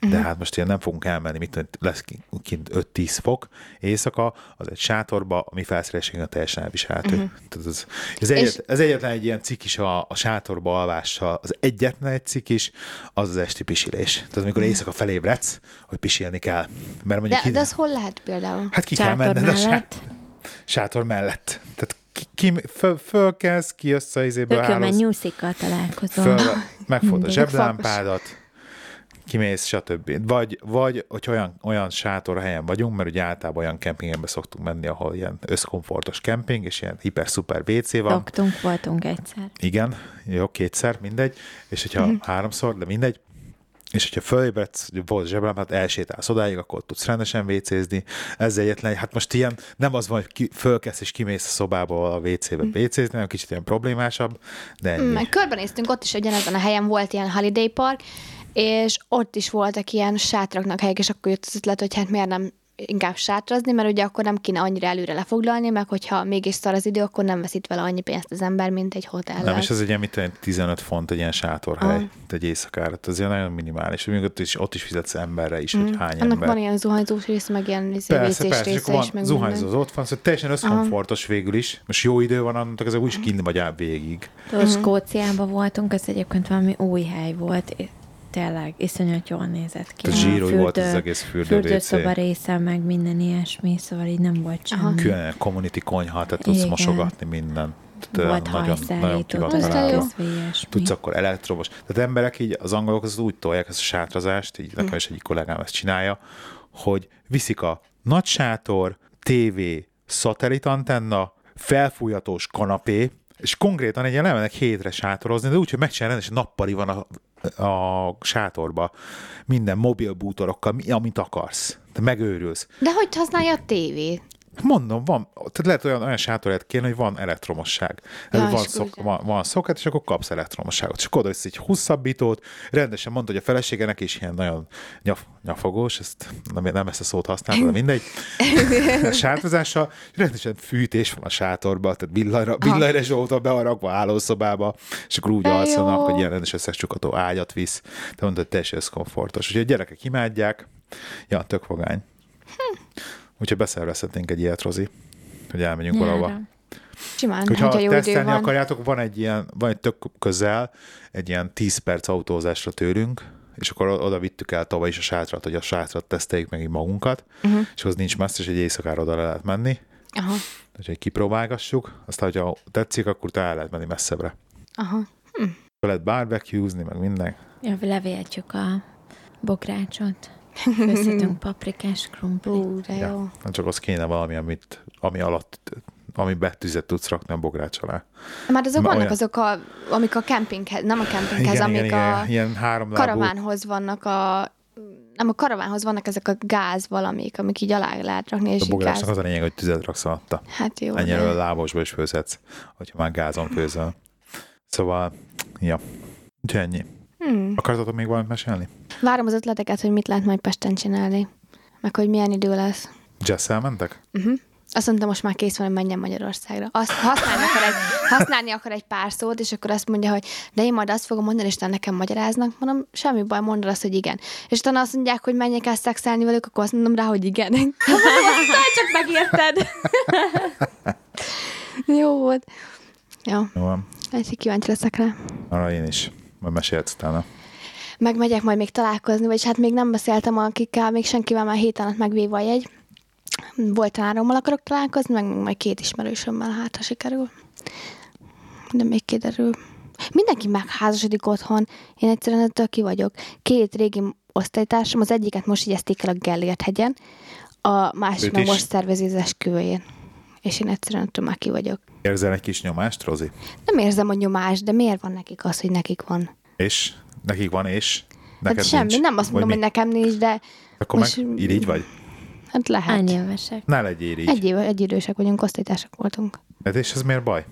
De uh-huh. hát most ilyen nem fogunk elmenni, mit lesz kint öt-tíz fok éjszaka, az egy sátorba, a mi felszerelésünknek teljesen elviselhető. Uh-huh. Tehát ez, ez, egyet, ez egyetlen egy ilyen cikis a, a sátorba alvással, az egyetlen egy cikis, az az esti pisilés. Tehát amikor éjszaka felébredsz, hogy pisilni kell. Mert mondjuk de, ki... de az hol lehet például? Hát ki sátor kell menned mellett? A sátor, sátor mellett. Tehát ki, föl, fölkelsz, ki jössz a izéből állsz. Tökülben nyúszikkal találkozom. Föl, megfogod a zseblámpádat, kimész, stb. Vagy, vagy hogy olyan, olyan sátorhelyen vagyunk, mert ugye általában olyan kempingenbe szoktunk menni, ahol ilyen összkomfortos kemping, és ilyen hiper-szuper vé cé van. Szoktunk, voltunk egyszer. Igen, jó, kétszer, mindegy, és hogyha mm-hmm. háromszor, de mindegy, és hogyha fölébredsz, volt zseblámpát, hát elsétálsz odáig, akkor tudsz rendesen vécézni. Ez egyetlen, hát most ilyen, nem az van, hogy ki, fölkelsz és kimész a szobába a vécébe vécézni, hanem kicsit ilyen problémásabb, de ennyi. Meg körbenéztünk, ott is ugyanezen a helyen volt ilyen Holiday Park, és ott is voltak ilyen sátraknak helyek, és akkor jött az ötlet, hogy hát miért nem inkább sátrazni, mert ugye akkor nem kéne annyira előre lefoglalni, meg hogyha mégis szar az idő, akkor nem veszít vele annyi pénzt az ember, mint egy hotellel. Nem, és az egy ilyen tizenöt font egy ilyen sátorhely, ah. egy éjszakára, az ilyen nagyon minimális. Még ott is, ott is fizetsz emberre is, mm. hogy hány annak ember. Van ilyen zuhanyzós rész, meg ilyen vécés része is. Meg zuhanyzós, ott van, szóval teljesen összkomfortos végül is. Most jó idő van, annak ezek úgyis kint vagy át végig. Uh-huh. Skóciában voltunk, ez egyébként valami új hely volt. Tényleg, iszonyat jól nézett ki. Zsírói volt az egész fürdő vécé. Fürdőszoba része, meg minden ilyesmi, szóval így nem volt semmi. Különösen community konyha, tehát tudsz mosogatni minden. Volt hajszárító, tudsz akkor elektromos. Tehát emberek így, az angolok az úgy tolják ezt a sátrazást, így nekem is egyik kollégám ezt csinálja, hogy viszik a nagy sátor, tévé, szatelitantenna, felfújhatós kanapé, és konkrétan egy ilyen lemennek hétre sátorozni, de úgy, hogy megcsinálja rendes nappali van a a sátorba, minden mobil bútorokkal, amit akarsz. Te megőrülsz. De hogy használja a tévét? Mondom, van, tehát lehet olyan, olyan sátorját kérni, hogy van elektromosság. Ja, van, szok, van, van szokát, és akkor kapsz elektromosságot. És akkor oda visz egy hosszabbítót, rendesen mondta, hogy a felesége neki is ilyen nagyon nyaf, nyafogós, ezt nem, nem ezt a szót használta, de mindegy. A sátorzással rendesen fűtés van a sátorban, tehát villanyra, villanyrezsóta be van rakva állószobába, és akkor úgy alszanak, hogy ilyen rendes összecsukató ágyat visz. Tehát mondta, hogy teljesen összkomfortos. Úgyhogy a gyerekek imádják. Ja, tök fogány. Hm. Úgyhogy beszervezhetnénk egy ilyet, Rozi, hogy elmegyünk Nyára. Valahova. Simán, hogyha hogyha tesztelni van. Akarjátok, van egy ilyen, van egy tök közel, egy ilyen tíz perc autózásra tőlünk, és akkor oda vittük el tavaly is a sátrat, hogy a sátrat teszteljük meg így magunkat, uh-huh. és az nincs más, és egy éjszakára oda le lehet menni. Aha. Úgyhogy kipróbálgassuk, aztán, hogyha tetszik, akkor utána el lehet menni messzebbre. Aha. Hm. Lehet barbecue-zni, meg minden. Ja, levihetjük a bokrácsot. Köszítünk paprikás krumplit. Ja, jó. Nem csak az kéne valami, amit, ami alatt, ami betűzet tudsz rakni a bogrács alá. Már azok M- vannak olyan... azok, a, amik a kempinghez, nem a kempinghez, igen, amik igen, a ilyen, ilyen karavánhoz vannak a nem a karavánhoz vannak ezek a gáz valamik, amik így alá lehet rakni, és a bográcsnak gáz... az a lényeg, hogy tüzet raksz alatta. Hát jó. Ennyire a lábosba is főzhetsz, hogyha már gázon főzöl. Szóval, ja. Úgyhogy ennyi. Hmm. Akartatok még valamit mesélni? Várom az ötleteket, hogy mit lehet majd Pesten csinálni, meg hogy milyen idő lesz. Jazz-el mentek? Uh-huh. Azt mondta, most már kész van, hogy menjen Magyarországra. Azt használni akar, egy, használni akar egy pár szót, és akkor azt mondja, hogy de én majd azt fogom mondani, és nekem magyaráznak, mondom, semmi baj, mondod azt, hogy igen. És utána azt mondják, hogy menjek el szexelni velük, akkor azt mondom rá, hogy igen. Csak megérted. Jó volt. Jó. Jó van. Egy kíváncsi leszek rá. Arra én is. Majd mesélhetsz utána. Megmegyek majd még találkozni, vagyis hát még nem beszéltem, akikkel még senkivel már héten lett megvéve a jegy. Volt tanárommal akarok találkozni, meg majd két ismerősömmel, hát ha sikerül. De még kiderül. Mindenki megházasodik otthon, én egyszerűen ettől ki vagyok. Két régi osztálytársam, az egyiket most igyezték el a Gellért-hegyen, a másik meg most szervezi az esküvőjén. És én egyszerűen ettől már ki vagyok. Érzel egy kis nyomást, Rozi? Nem érzem a nyomást, de miért van nekik az, hogy nekik van? És? Nekik van, és? Neked hát semmi, nincs. Nem azt mondom, hogy nekem nincs, de... Akkor most... meg így vagy? Hát lehet. Hány évesek? Ne legyél így. Egy, év, egy idősek vagyunk, osztálytársak voltunk. Hát és ez miért baj?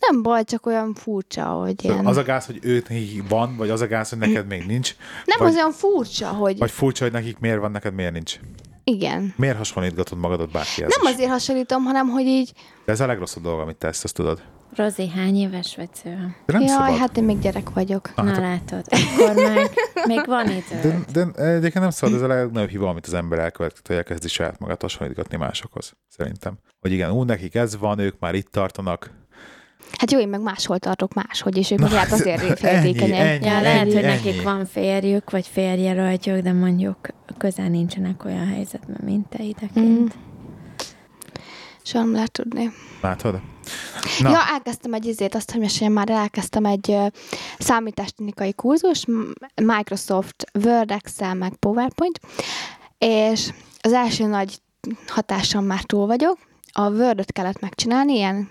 Nem baj, csak olyan furcsa, hogy ilyen... Az a gáz, hogy őt van, vagy az a gáz, hogy neked még nincs? Nem, vagy, az olyan furcsa, hogy... Vagy furcsa, hogy nekik miért van, neked miért nincs? Igen. Miért hasonlítgatod magadot bárkihez? Nem azért hasonlítom, hanem hogy így... De ez a legrosszabb dolog, amit te ezt, azt tudod. Rozi, hány éves vagy szőlem? Jaj, szabad. Hát én még gyerek vagyok. Ah, na hát a... látod, akkor meg, még van időd. De, de egyébként nem szabad, ez a legnagyobb hiba, amit az ember elkövet, hogy elkezdi saját magát hasonlítgatni másokhoz, szerintem. Hogy igen, ú, nekik ez van, ők már itt tartanak. Hát jó, én meg máshol tartok máshogy, és ők na, meg hát azért féltékenyek. Ja, lehet, ennyi, hogy ennyi. Nekik van férjük, vagy férjelöltjük, de mondjuk közel nincsenek olyan helyzetben, mint te ideként. Mm. Soha nem lehet tudni. Látod? Na. Ja, elkezdtem egy izét, azt, hogy meséljem már, elkezdtem egy uh, számítástechnikai kurzus, Microsoft Word, Excel, meg PowerPoint, és az első nagy hatáson már túl vagyok. A Word-öt kellett megcsinálni, ilyen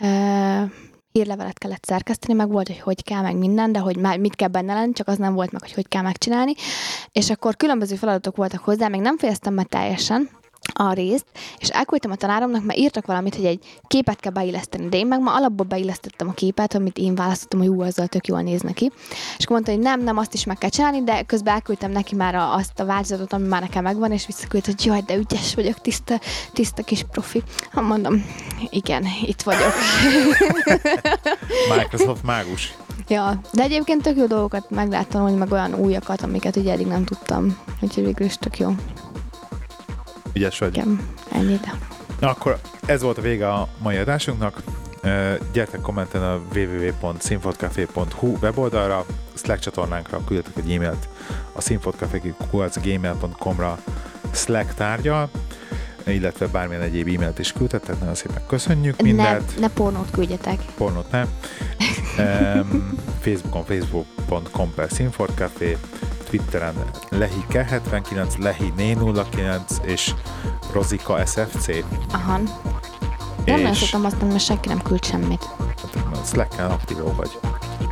uh, hírlevelet kellett szerkeszteni, meg volt, hogy hogy kell, meg minden, de hogy már mit kell benne lenni, csak az nem volt meg, hogy hogy kell megcsinálni. És akkor különböző feladatok voltak hozzá, még nem fejeztem meg teljesen a részt, és elküldtem a tanáromnak, mert írtak valamit, hogy egy képet kell beilleszteni, de én meg ma alapból beillesztettem a képet, amit én választottam, hogy ú, azzal tök jól néz neki. És mondta, hogy nem, nem, azt is meg kell csinálni, de közben elküldtem neki már a, azt a változatot, ami már nekem megvan, és visszaküldte, hogy jaj, de ügyes vagyok, tiszta, tiszta kis profi. Hát mondom, igen, itt vagyok. Microsoft mágus. Ja, de egyébként tök jó dolgokat megláttam, hogy meg olyan újakat, amiket ugye eddig nem tudtam. Úgyhogy végül is tök jó. Ügyes vagy. Igen, ennyit. Na akkor ez volt a vége a mai adásunknak. Gyertek kommenten a double-u double-u double-u pont színfotcafé pont hu weboldalra, Slack csatornánkra küldjetek egy e-mailt a színfotcafé kukac gmail pont com-ra Slack tárgyal, illetve bármilyen egyéb e-mailt is küldhettek. Nagyon szépen köszönjük mindent. Ne, ne pornót küldjetek. Pornót ne. um, Facebookon facebook pont com per színfotcafé, Twitteren lehike hetvenkilenc, lehiné nulla kilenc és Rozika es ef cé. Aha. És... Nem szoktam azt, mert senki nem küld semmit. Hát, Slack-en aktivó vagy.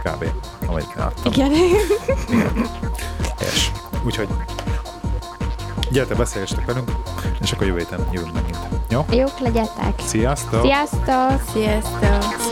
Kb. Amelyik láttam. Igen. Igen. És úgyhogy gyertek, beszélgestek velünk, és akkor jövő héten jövünk megint. Jó? Jók legyetek. Sziasztok! Sziasztok! Sziasztok!